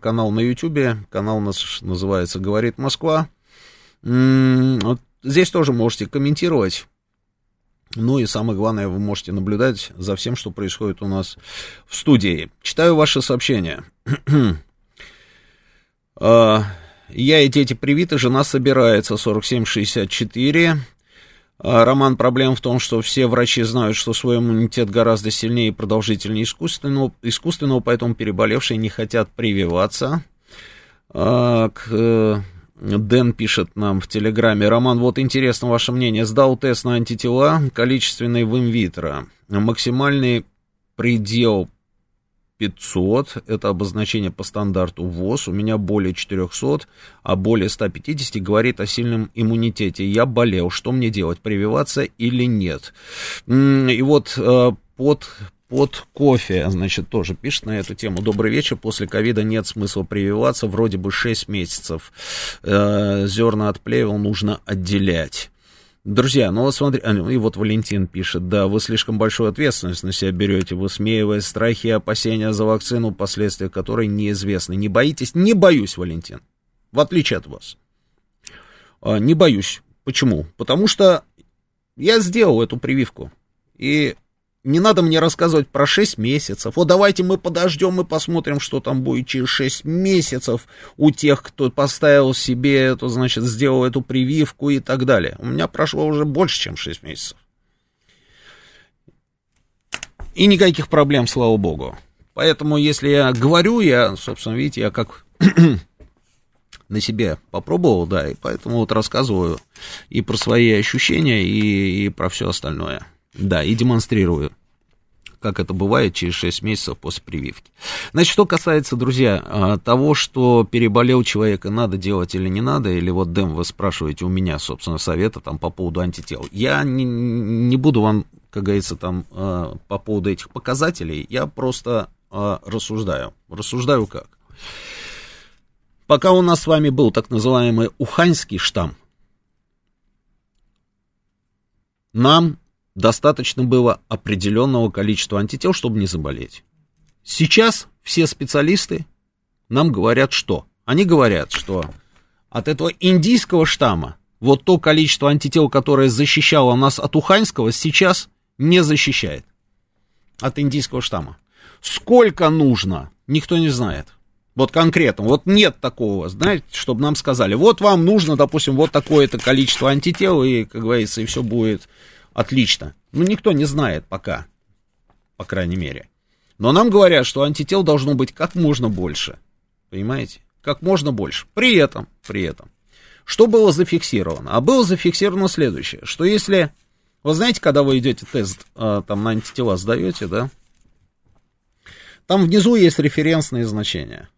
канал на YouTube. Канал наш называется «Говорит Москва». Здесь тоже можете комментировать, ну и самое главное, вы можете наблюдать за всем, что происходит у нас в студии. Читаю ваши сообщения. Я и дети привиты, жена собирается, 47-64. Роман, проблема в том, что все врачи знают, что свой иммунитет гораздо сильнее и продолжительнее искусственного, поэтому переболевшие не хотят прививаться. Дэн пишет нам в Телеграме. Роман, вот интересно ваше мнение. Сдал тест на антитела, количественный в инвитро. Максимальный предел 500, это обозначение по стандарту ВОЗ. У меня более 400, а более 150 говорит о сильном иммунитете. Я болел, что мне делать, прививаться или нет? И вот под кофе, значит, тоже пишет на эту тему. Добрый вечер. После ковида нет смысла прививаться. Вроде бы 6 месяцев. Зерна от плевел нужно отделять. Друзья, ну вот смотри, и вот Валентин пишет, да, вы слишком большую ответственность на себя берете, высмеивая страхи и опасения за вакцину, последствия которой неизвестны. Не боитесь? Не боюсь, Валентин. В отличие от вас. Не боюсь. Почему? Потому что я сделал эту прививку. И не надо мне рассказывать про 6 месяцев. О, давайте мы подождем и посмотрим, что там будет через 6 месяцев у тех, кто поставил себе эту, значит, сделал эту прививку и так далее. У меня прошло уже больше, чем 6 месяцев. И никаких проблем, слава богу. Поэтому, если я говорю, я, собственно, видите, я как на себе попробовал, да, и поэтому вот рассказываю и про свои ощущения, и про все остальное. Да, и демонстрирую, как это бывает через 6 месяцев после прививки. Значит, что касается, друзья, того, что переболел человек, и надо делать или не надо, или вот, Дэм, вы спрашиваете у меня, собственно, совета там по поводу антител. Я не буду вам, как говорится, там по поводу этих показателей, я просто рассуждаю. Рассуждаю как? Пока у нас с вами был так называемый уханьский штамм, нам достаточно было определенного количества антител, чтобы не заболеть. Сейчас все специалисты нам говорят, что? Они говорят, что от этого индийского штамма вот то количество антител, которое защищало нас от уханьского, сейчас не защищает. От индийского штамма. Сколько нужно, никто не знает. Вот конкретно, вот нет такого, знаете, чтобы нам сказали, вот вам нужно, допустим, вот такое-то количество антител, и, как говорится, и все будет отлично. Ну, никто не знает пока, по крайней мере. Но нам говорят, что антител должно быть как можно больше, понимаете? Как можно больше. При этом, что было зафиксировано? А было зафиксировано следующее, что если, вы знаете, когда вы идете тест там на антитела сдаете, да, там внизу есть референсные значения.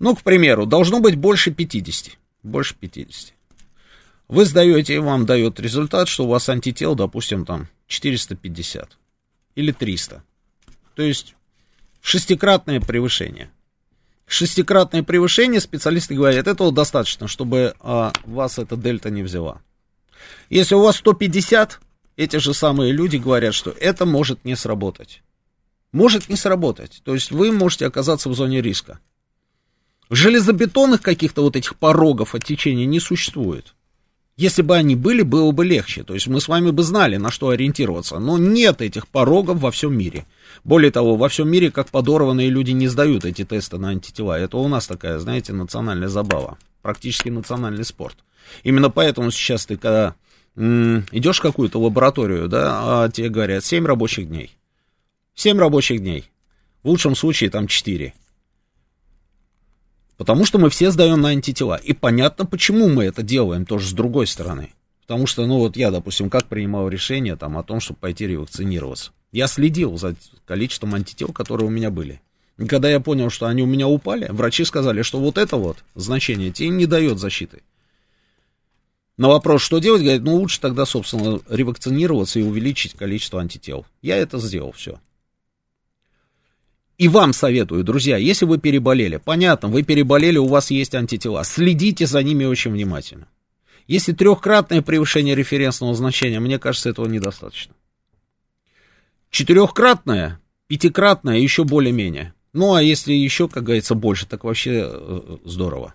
Ну, к примеру, должно быть больше 50. Больше 50. Вы сдаете, и вам дает результат, что у вас антител, допустим, там 450 или 300. То есть шестикратное превышение. Шестикратное превышение, специалисты говорят, этого достаточно, чтобы вас эта дельта не взяла. Если у вас 150, эти же самые люди говорят, что это может не сработать. Может не сработать. То есть вы можете оказаться в зоне риска. Железобетонных каких-то вот этих порогов оттечения не существует. Если бы они были, было бы легче. То есть мы с вами бы знали, на что ориентироваться. Но нет этих порогов во всем мире. Более того, во всем мире, как подорванные люди, не сдают эти тесты на антитела. Это у нас такая, знаете, национальная забава. Практически национальный спорт. Именно поэтому сейчас ты, когда идешь в какую-то лабораторию, да, а тебе говорят 7 рабочих дней. 7 рабочих дней, в лучшем случае там 4, потому что мы все сдаем на антитела, и понятно, почему мы это делаем тоже с другой стороны, потому что, ну вот я, допустим, как принимал решение там о том, чтобы пойти ревакцинироваться, я следил за количеством антител, которые у меня были, и когда я понял, что они у меня упали, врачи сказали, что вот это вот значение тебе не дает защиты. На вопрос, что делать, говорит, ну лучше тогда, собственно, ревакцинироваться и увеличить количество антител. Я это сделал, все. И вам советую, друзья, если вы переболели, понятно, вы переболели, у вас есть антитела, следите за ними очень внимательно. Если трехкратное превышение референсного значения, мне кажется, этого недостаточно. Четырехкратное, пятикратное, еще более-менее. Ну, а если еще, как говорится, больше, так вообще здорово.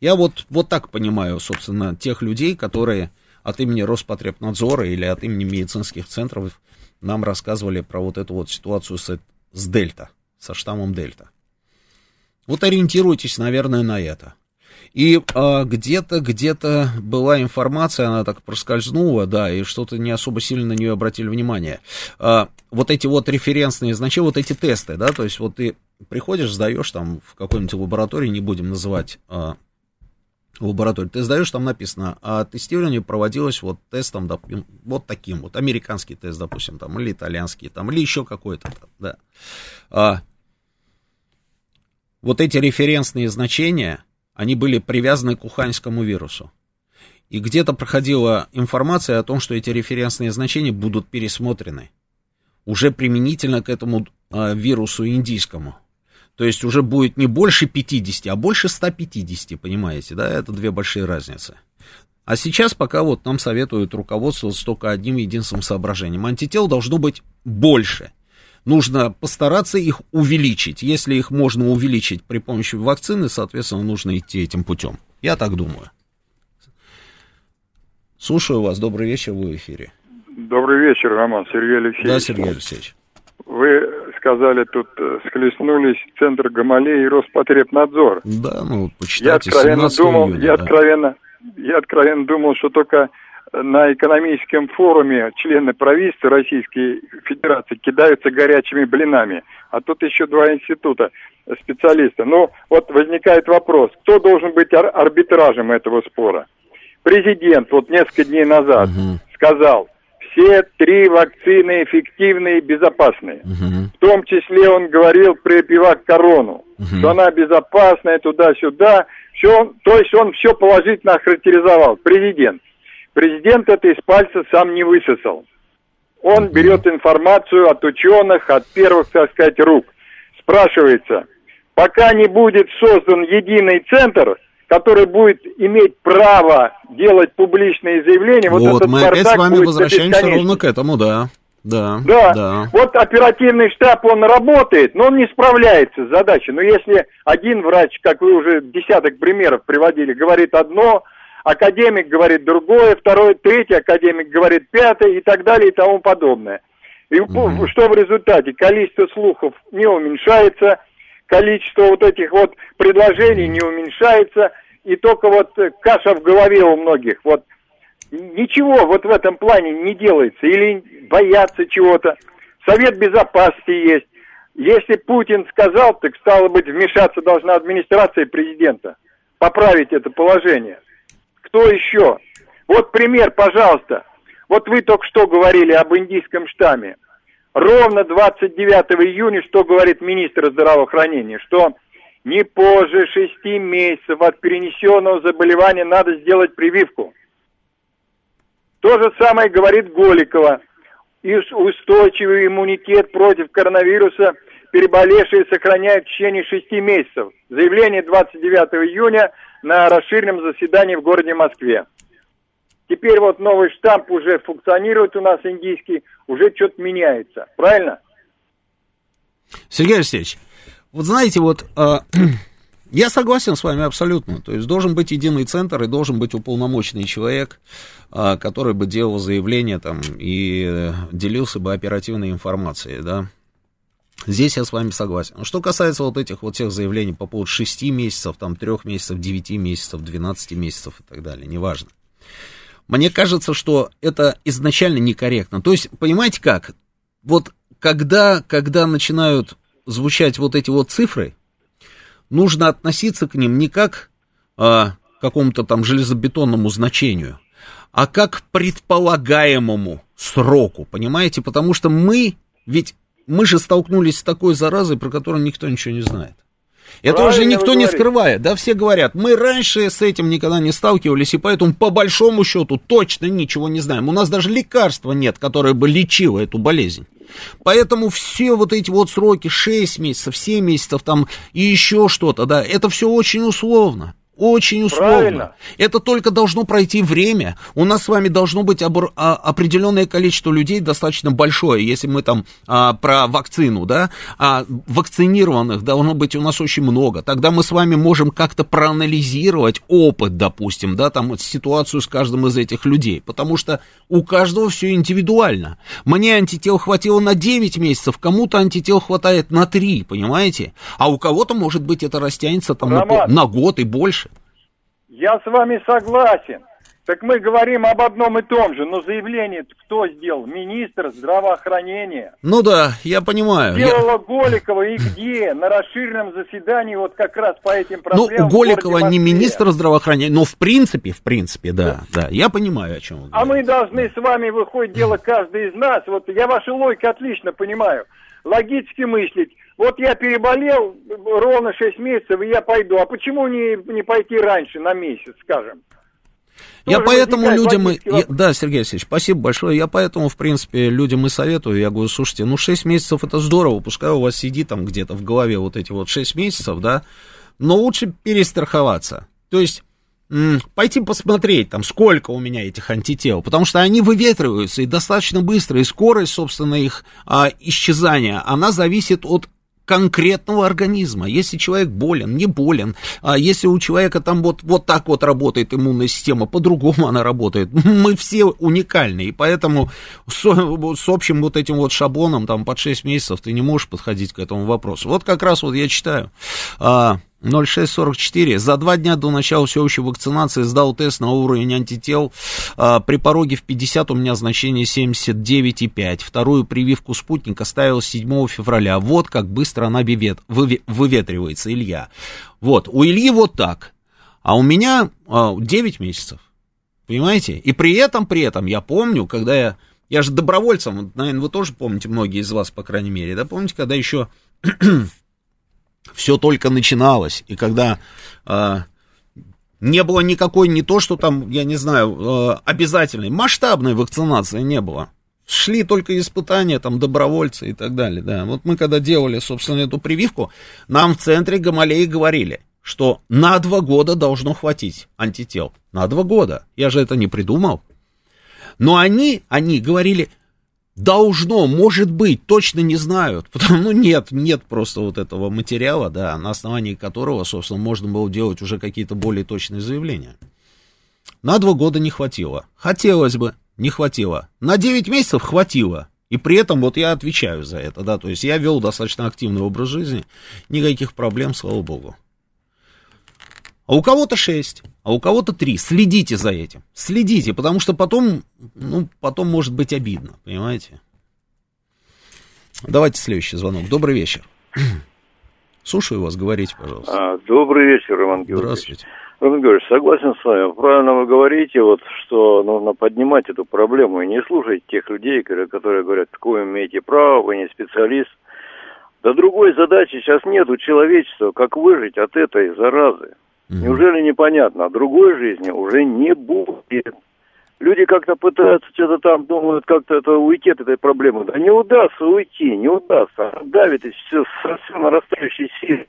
Я вот так понимаю, собственно, тех людей, которые от имени Роспотребнадзора или от имени медицинских центров нам рассказывали про вот эту вот ситуацию с дельта, со штаммом дельта. Вот ориентируйтесь, наверное, на это. И где-то была информация, она так проскользнула, да, и что-то не особо сильно на нее обратили внимание. Вот эти вот референсные значения, вот эти тесты, да, то есть вот ты приходишь, сдаешь там в какой-нибудь лаборатории, не будем называть лабораторию, ты сдаешь, там написано, а тестирование проводилось вот тестом, вот таким вот, американский тест, допустим, там, или итальянский, там, или еще какой-то, да. Вот эти референсные значения, они были привязаны к уханьскому вирусу. И где-то проходила информация о том, что эти референсные значения будут пересмотрены уже применительно к этому вирусу индийскому. То есть уже будет не больше 50, а больше 150, понимаете, да, это две большие разницы. А сейчас пока вот нам советуют руководствоваться только одним единственным соображением. Антител должно быть больше. Нужно постараться их увеличить. Если их можно увеличить при помощи вакцины, соответственно, нужно идти этим путем. Я так думаю. Слушаю вас, добрый вечер, вы в эфире. Добрый вечер, Роман, Сергей Алексеевич. Да, Сергей Алексеевич. Вы сказали, тут схлестнулись Центр Гамалеи и Роспотребнадзор. Да, ну, почитайте. Я откровенно думал, что только на экономическом форуме члены правительства Российской Федерации кидаются горячими блинами. А тут еще два института специалиста. Ну, вот возникает вопрос, кто должен быть арбитражем этого спора? Президент вот несколько дней назад сказал... все три вакцины эффективны и безопасны. В том числе он говорил про Эпивак Корону, что она безопасная, туда-сюда. Все, то есть он все положительно охарактеризовал. Президент это из пальца сам не высосал. Он берет информацию от ученых, от первых, так сказать, рук. Спрашивается, пока не будет создан единый центр, который будет иметь право делать публичные заявления, вот этот бардак будет до бесконечности. Мы опять с вами возвращаемся ровно к этому, да. Вот оперативный штаб, он работает, но он не справляется с задачей. Но если один врач, как вы уже десяток примеров приводили, говорит одно, академик говорит другое, второй, третий академик говорит пятый и так далее и тому подобное. И что в результате? Количество слухов не уменьшается, количество вот этих вот предложений не уменьшается, и только вот каша в голове у многих. Вот ничего вот в этом плане не делается, или боятся чего-то. Совет безопасности есть. Если Путин сказал, так стало быть, вмешаться должна администрация президента, поправить это положение. Кто еще? Вот пример, пожалуйста. Вот вы только что говорили об индийском штамме. Ровно 29 июня, что говорит министр здравоохранения, что не позже 6 месяцев от перенесенного заболевания надо сделать прививку. То же самое говорит Голикова. И устойчивый иммунитет против коронавируса переболевшие сохраняют в течение 6 месяцев. Заявление 29 июня на расширенном заседании в городе Москве. Теперь вот новый штамп уже функционирует у нас индийский, уже что-то меняется, правильно? Сергей Алексеевич, вот знаете, вот я согласен с вами абсолютно, то есть должен быть единый центр и должен быть уполномоченный человек, который бы делал заявление там и делился бы оперативной информацией, да. Здесь я с вами согласен. Но что касается вот этих вот всех заявлений по поводу 6 месяцев, там 3 месяцев, 9 месяцев, 12 месяцев и так далее, неважно. Мне кажется, что это изначально некорректно. То есть, понимаете как? Вот когда начинают звучать вот эти вот цифры, нужно относиться к ним не как к какому-то там железобетонному значению, а как к предполагаемому сроку, понимаете? Потому что мы же столкнулись с такой заразой, про которую никто ничего не знает. Это правильно уже никто не скрывает, да, все говорят, мы раньше с этим никогда не сталкивались, и поэтому по большому счету точно ничего не знаем. У нас даже лекарства нет, которое бы лечило эту болезнь. Поэтому все вот эти вот сроки, 6 месяцев, 7 месяцев там и еще что-то, да, это все очень условно. Очень условно. Правильно. Это только должно пройти время. У нас с вами должно быть определенное количество людей, достаточно большое, если мы там про вакцину, да, вакцинированных должно быть у нас очень много. Тогда мы с вами можем как-то проанализировать опыт, допустим, да, там ситуацию с каждым из этих людей, потому что у каждого все индивидуально. Мне антител хватило на 9 месяцев, кому-то антител хватает на 3, понимаете? А у кого-то, может быть, это растянется там на год и больше. Я с вами согласен. Так мы говорим об одном и том же, но заявление кто сделал? Министр здравоохранения. Ну да, я понимаю. Сделала Голикова и где? На расширенном заседании вот как раз по этим проблемам. Ну, Голикова не министр здравоохранения, но в принципе, да, я понимаю, о чем вы говорите. А мы должны с вами, выходит дело каждый из нас, вот я вашу логику отлично понимаю, логически мыслить. Вот я переболел ровно 6 месяцев, и я пойду. А почему не пойти раньше на месяц, скажем? Я поэтому людям... Да, Сергей Алексеевич, спасибо большое. Я поэтому, в принципе, людям и советую. Я говорю, слушайте, 6 месяцев это здорово. Пускай у вас сидит там где-то в голове вот эти вот 6 месяцев, да. Но лучше перестраховаться. То есть пойти посмотреть, там, сколько у меня этих антител, потому что они выветриваются и достаточно быстро, и скорость, собственно, их исчезания, она зависит от конкретного организма. Если человек болен, не болен, если у человека там вот так вот работает иммунная система, по-другому она работает, мы все уникальны, и поэтому с общим вот этим вот шаблоном, там, под 6 месяцев ты не можешь подходить к этому вопросу. Вот как раз вот я читаю... 0644. За 2 дня до начала всеобщей вакцинации сдал тест на уровень антител. При пороге в 50 у меня значение 79,5. Вторую прививку спутника ставил 7 февраля. Вот как быстро она выветривается, Илья. Вот, у Ильи вот так. А у меня 9 месяцев. Понимаете? И при этом я помню, когда я Я же добровольцем, наверное, вы тоже помните, многие из вас, по крайней мере, да, помните, когда еще все только начиналось, и когда не было никакой, не то, что там, я не знаю, обязательной, масштабной вакцинации не было. Шли только испытания, там, добровольцы и так далее, да. Вот мы, когда делали, собственно, эту прививку, нам в центре Гамалеи говорили, что на 2 года должно хватить антител. На 2 года. Я же это не придумал. Но они говорили, должно, может быть, точно не знают. Потому, ну, нет просто вот этого материала, да, на основании которого, собственно, можно было делать уже какие-то более точные заявления. На 2 года не хватило. Хотелось бы. Не хватило. На 9 месяцев хватило. И при этом вот я отвечаю за это, да, то есть я вел достаточно активный образ жизни, никаких проблем, слава богу. А у кого-то 6, а у кого-то 3. Следите за этим, следите, потому что потом, ну, потом может быть обидно, понимаете? Давайте следующий звонок. Добрый вечер. Слушаю вас, говорите, пожалуйста. Добрый вечер, Роман Георгиевич. Здравствуйте. Роман Георгиевич, согласен с вами. Правильно вы говорите, вот, что нужно поднимать эту проблему и не слушать тех людей, которые говорят, какое имеете право, вы не специалист. Да другой задачи сейчас нет у человечества, как выжить от этой заразы. Неужели непонятно? А другой жизни уже не будет. Люди как-то пытаются что-то там, думают, как-то это уйти от этой проблемы. Да не удастся уйти, не удастся. Давит и все со нарастающей силой.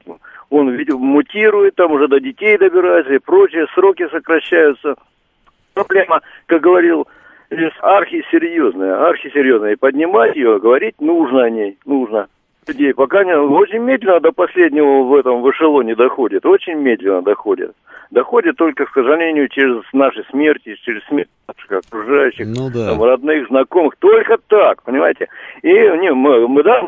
Он ведь мутирует, там уже до детей добирается и прочее, сроки сокращаются. Проблема, как говорил, архисерьезная. И поднимать ее, говорить нужно о ней, нужно. Людей пока не... Очень медленно до последнего в этом эшелоне доходит. Очень медленно доходит. Доходит только, к сожалению, через наши смерти, через смерть наших окружающих, ну, да, там, родных, знакомых. Только так, понимаете? И не, мы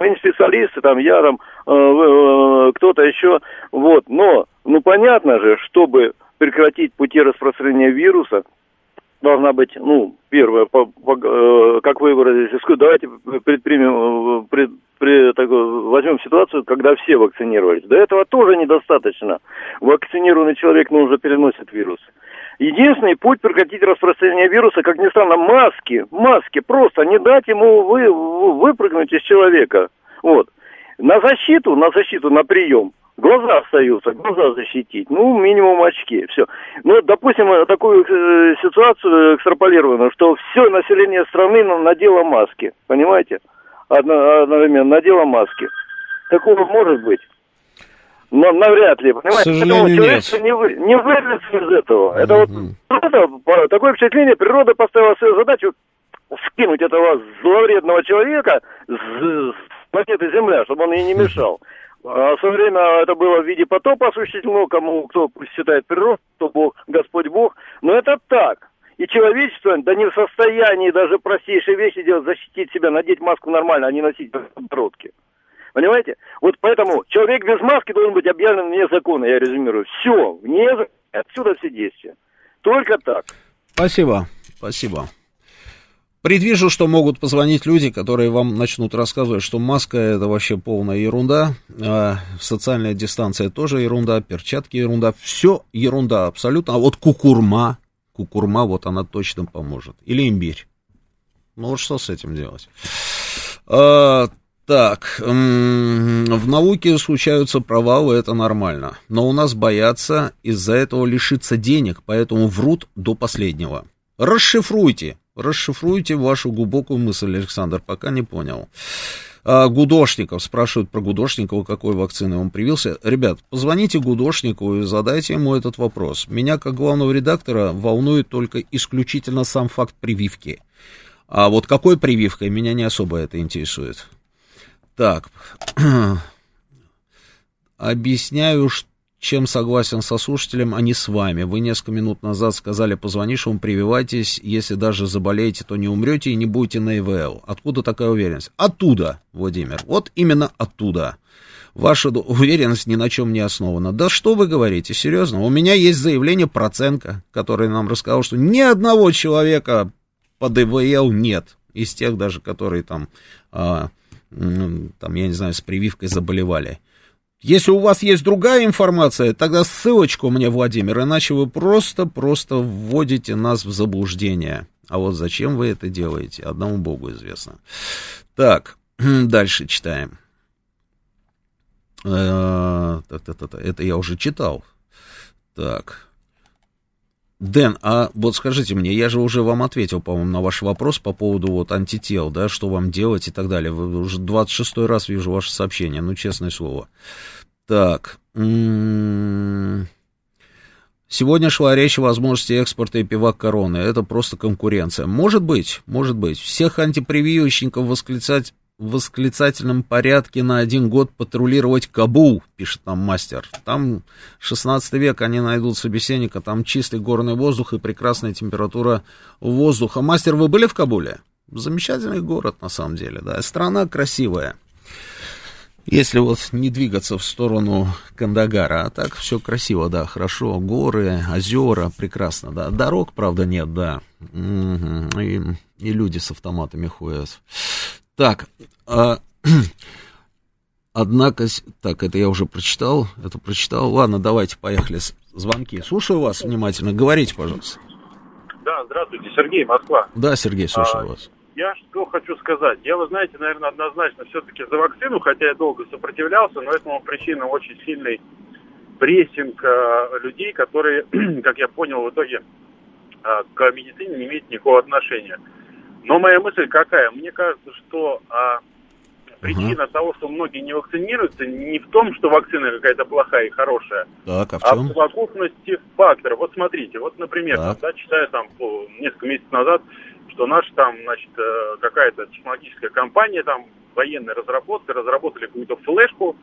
не специалисты, там, я, там, кто-то еще. Вот. Но, ну, понятно же, чтобы прекратить пути распространения вируса, должна быть, ну, первое, как вы выразились, давайте предпримем, возьмем ситуацию, когда все вакцинировались. До этого тоже недостаточно. Вакцинированный человек, ну, уже переносит вирус. Единственный путь прекратить распространение вируса, как ни странно, маски, просто не дать ему выпрыгнуть из человека. Вот. На защиту, на прием. Глаза остаются, глаза защитить, ну, минимум очки, все. Ну, допустим, такую ситуацию экстраполированную, что все население страны надело маски, понимаете? Одновременно надело маски. Такого может быть. Но навряд ли, понимаете? К сожалению, человечество не вырвется из этого. Это вот такое впечатление, природа поставила свою задачу скинуть этого зловредного человека с планеты Земля, чтобы он ей не мешал. А в свое время это было в виде потопа осуществлено, кому кто считает природу, кто Бог, Господь Бог. Но это так. И человечество, да не в состоянии даже простейшие вещи делать, защитить себя, надеть маску нормально, а не носить подбородки. Понимаете? Вот поэтому человек без маски должен быть объявлен вне закона, я резюмирую. Все, вне закона, отсюда все действия. Только так. Спасибо. Предвижу, что могут позвонить люди, которые вам начнут рассказывать, что маска — это вообще полная ерунда, социальная дистанция тоже ерунда, перчатки ерунда, все ерунда абсолютно, а вот кукурма, вот она точно поможет, или имбирь, ну вот что с этим делать? Так, в науке случаются провалы, это нормально, но у нас боятся из-за этого лишиться денег, поэтому врут до последнего. Расшифруйте вашу глубокую мысль, Александр, пока не понял. Гудошников, спрашивают про Гудошникова, какой вакциной он привился. Ребят, позвоните Гудошникову и задайте ему этот вопрос. Меня, как главного редактора, волнует только исключительно сам факт прививки. А вот какой прививкой, меня не особо это интересует. Так, объясняю, чем согласен со слушателем, а не с вами. Вы несколько минут назад сказали, позвонишь, вам прививайтесь, если даже заболеете, то не умрете и не будете на ИВЛ. Откуда такая уверенность? Оттуда, Владимир, вот именно оттуда. Ваша уверенность ни на чем не основана. Да что вы говорите, серьезно? У меня есть заявление Проценко, который нам рассказал, что ни одного человека под ИВЛ нет, из тех даже, которые там я не знаю, с прививкой заболевали. Если у вас есть другая информация, тогда ссылочку мне, Владимир, иначе вы просто-просто вводите нас в заблуждение. А вот зачем вы это делаете, одному Богу известно. Так, дальше читаем. Это я уже читал. Так. Дэн, а вот скажите мне, я же уже вам ответил, по-моему, на ваш вопрос по поводу вот антител, да, что вам делать и так далее. Вы уже 26-й раз вижу ваше сообщение, ну, честное слово. Так. Сегодня шла речь о возможности экспорта Эпивак Короны. Это просто конкуренция. Может быть. Всех антипрививочников в восклицательном порядке на один год патрулировать Кабул, пишет нам мастер. Там 16 век, они найдут собеседника, там чистый горный воздух и прекрасная температура воздуха. Мастер, вы были в Кабуле? Замечательный город, на самом деле, да. Страна красивая. Если вот не двигаться в сторону Кандагара, а так все красиво, да, хорошо, горы, озера, прекрасно, да, дорог, правда, нет, да, и люди с автоматами ходят. Так, однако, так, это я уже прочитал, ладно, давайте, поехали, звонки, слушаю вас внимательно, говорите, пожалуйста. Да, здравствуйте, Сергей, Москва. Да, Сергей, слушаю вас. Я что хочу сказать. Я, вы знаете, наверное, однозначно все-таки за вакцину, хотя я долго сопротивлялся, но этому причина очень сильный прессинг людей, которые, как я понял, в итоге к медицине не имеют никакого отношения. Но моя мысль какая? Мне кажется, что причина того, что многие не вакцинируются, не в том, что вакцина какая-то плохая и хорошая, так, а в совокупности факторов. Вот смотрите, вот, например, да, читаю там несколько месяцев назад, что наша там, значит, какая-то технологическая компания, там, военная разработка, разработали какую-то флешку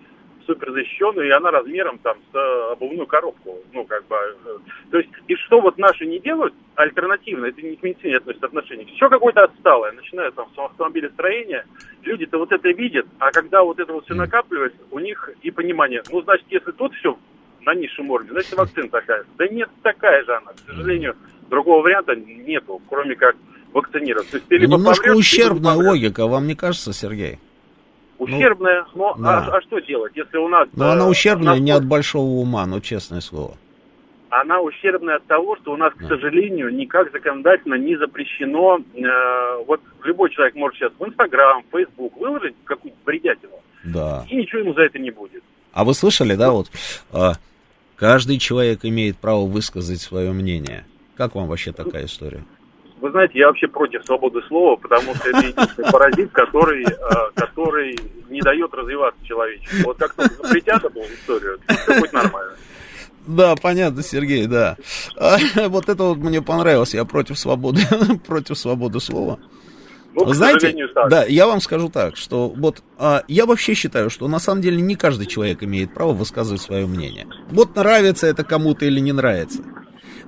суперзащищенную, и она размером там с обувную коробку. Ну, как бы, то есть, и что вот наши не делают, альтернативно, это не к медицине относится отношение, все какое-то отсталое, начинают там с автомобилестроения, люди-то вот это видят, а когда вот это вот все накапливается, у них и понимание, ну, значит, если тут все на низшем уровне, значит, вакцина такая. Да нет, такая же она, к сожалению, другого варианта нету, кроме как вакцинироваться. То есть, ты либо немножко помрёшь, ущербная либо логика, вам не кажется, Сергей? Ущербная, ну, но да. А что делать, если у нас... Но она ущербная не от большого ума, но честное слово. Она ущербная от того, что у нас, к сожалению, никак законодательно не запрещено... вот любой человек может сейчас в Instagram, в Facebook выложить какую-нибудь бредятину, и ничего ему за это не будет. А вы слышали, да, вот... каждый человек имеет право высказать свое мнение. Как вам вообще такая история? Вы знаете, я вообще против свободы слова, потому что это единственный паразит, который не дает развиваться человечеству. Вот как только запретят эту историю, все будет нормально. Да, понятно, Сергей, да. Вот это вот мне понравилось, я против свободы слова. Ну, знаете, да, я вам скажу так, что вот я вообще считаю, что на самом деле не каждый человек имеет право высказывать свое мнение. Вот нравится это кому-то или не нравится.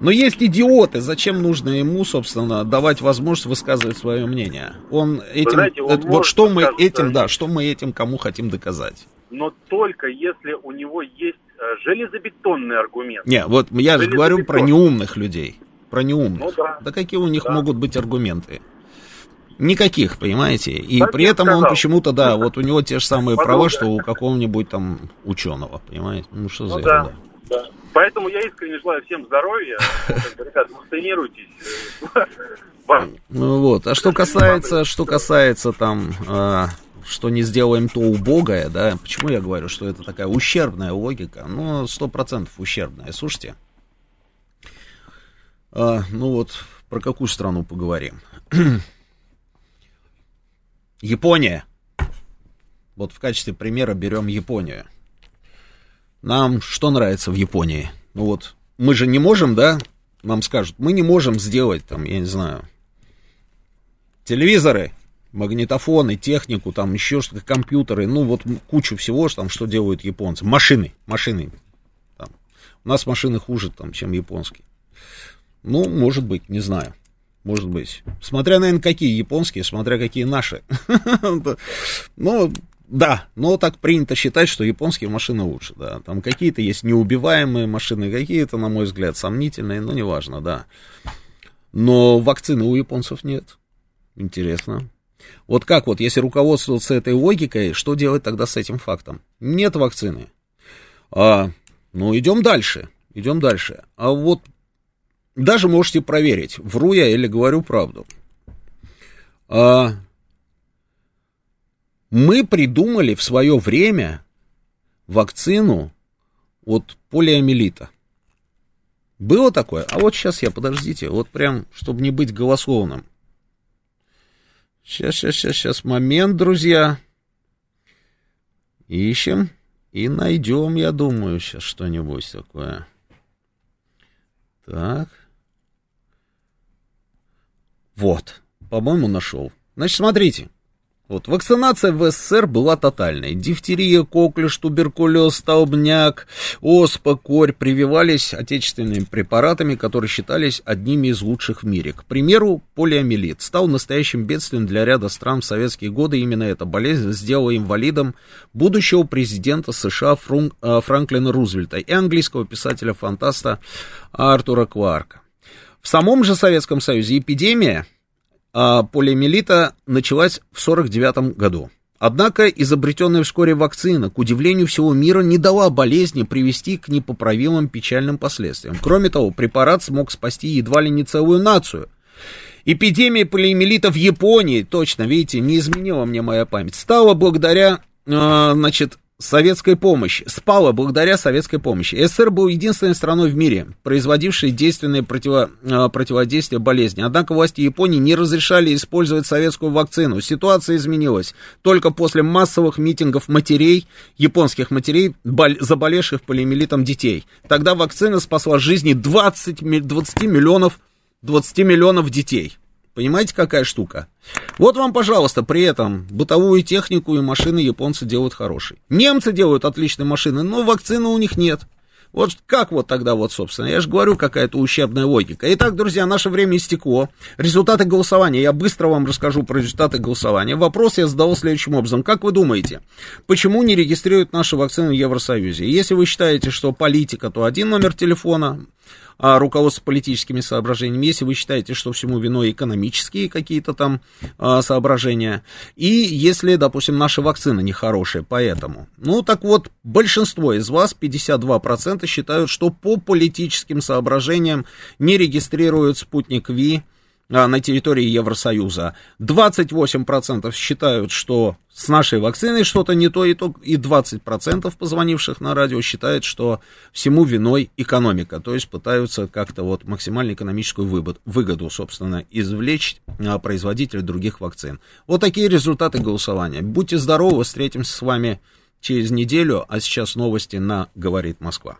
Но есть идиоты, зачем нужно ему, собственно, давать возможность высказывать свое мнение? Он этим, знаете, он вот что мы этим, да, что мы этим кому хотим доказать? Но только если у него есть железобетонный аргумент. Не, вот я же говорю про неумных людей, про неумных. Ну, да. Да какие у них могут быть аргументы? Никаких, понимаете? И так при этом он почему-то, да, вот у него те же самые права, что у какого-нибудь там ученого, понимаете? Ну что за ерунда? Да. Поэтому я искренне желаю всем здоровья. Ребята, вакцинируйтесь. Ну вот, а что касается там, что не сделаем то убогое, да, почему я говорю, что это такая ущербная логика? Ну, 100% ущербная, слушайте. Ну вот, про какую страну поговорим? Япония. Вот в качестве примера берем Японию. Нам что нравится в Японии? Ну вот, мы же не можем, да, нам скажут, мы не можем сделать там, я не знаю, телевизоры, магнитофоны, технику, там еще что-то, компьютеры, ну вот кучу всего, там, что делают японцы. Машины. Там. У нас машины хуже, там, чем японские. Ну, может быть, не знаю. Может быть. Смотря, наверное, какие японские, смотря какие наши. Ну... Да, но так принято считать, что японские машины лучше, да. Там какие-то есть неубиваемые машины, какие-то, на мой взгляд, сомнительные, но неважно, да. Но вакцины у японцев нет. Интересно. Вот как вот, если руководствоваться этой логикой, что делать тогда с этим фактом? Нет вакцины. Ну, идем дальше. А вот даже можете проверить, вру я или говорю правду. Мы придумали в свое время вакцину от полиомиелита. Было такое? А вот сейчас я, подождите, вот прям, чтобы не быть голословным. Сейчас, момент, друзья. Ищем и найдем, я думаю, сейчас что-нибудь такое. Так. Вот, по-моему, нашел. Значит, смотрите. Вот, вакцинация в СССР была тотальной. Дифтерия, коклюш, туберкулез, столбняк, оспа, корь прививались отечественными препаратами, которые считались одними из лучших в мире. К примеру, полиомиелит стал настоящим бедствием для ряда стран в советские годы. Именно эта болезнь сделала инвалидом будущего президента США Франклина Рузвельта и английского писателя-фантаста Артура Кларка. В самом же Советском Союзе эпидемия полиомиелита началась в 1949 году. Однако изобретенная вскоре вакцина, к удивлению всего мира, не дала болезни привести к непоправимым печальным последствиям. Кроме того, препарат смог спасти едва ли не целую нацию. Эпидемия полиомиелита в Японии, точно, видите, не изменила мне моя память, стала благодаря, советской помощи, спала благодаря советской помощи. СССР был единственной страной в мире, производившей действенное противодействие болезни. Однако власти Японии не разрешали использовать советскую вакцину. Ситуация изменилась только после массовых митингов матерей, японских матерей, заболевших полиомиелитом детей. Тогда вакцина спасла жизни 20 миллионов детей. Понимаете, какая штука? Вот вам, пожалуйста, при этом бытовую технику и машины японцы делают хорошие. Немцы делают отличные машины, но вакцины у них нет. Вот как вот тогда вот, собственно? Я же говорю, какая-то ущербная логика. Итак, друзья, наше время истекло. Результаты голосования. Я быстро вам расскажу про результаты голосования. Вопрос я задал следующим образом. Как вы думаете, почему не регистрируют наши вакцины в Евросоюзе? Если вы считаете, что политика, то один номер телефона, а руководство политическими соображениями. Если вы считаете, что всему виной экономические какие-то там соображения. И если, допустим, наши вакцины нехорошие, поэтому. Ну, так вот, большинство из вас, 52%, считают, что по политическим соображениям не регистрируют «Спутник V» на территории Евросоюза. 28% считают, что с нашей вакциной что-то не то, и 20% позвонивших на радио считают, что всему виной экономика, то есть пытаются как-то вот максимально экономическую выгоду, собственно, извлечь производителей других вакцин. Вот такие результаты голосования. Будьте здоровы, встретимся с вами через неделю, а сейчас новости на «Говорит Москва».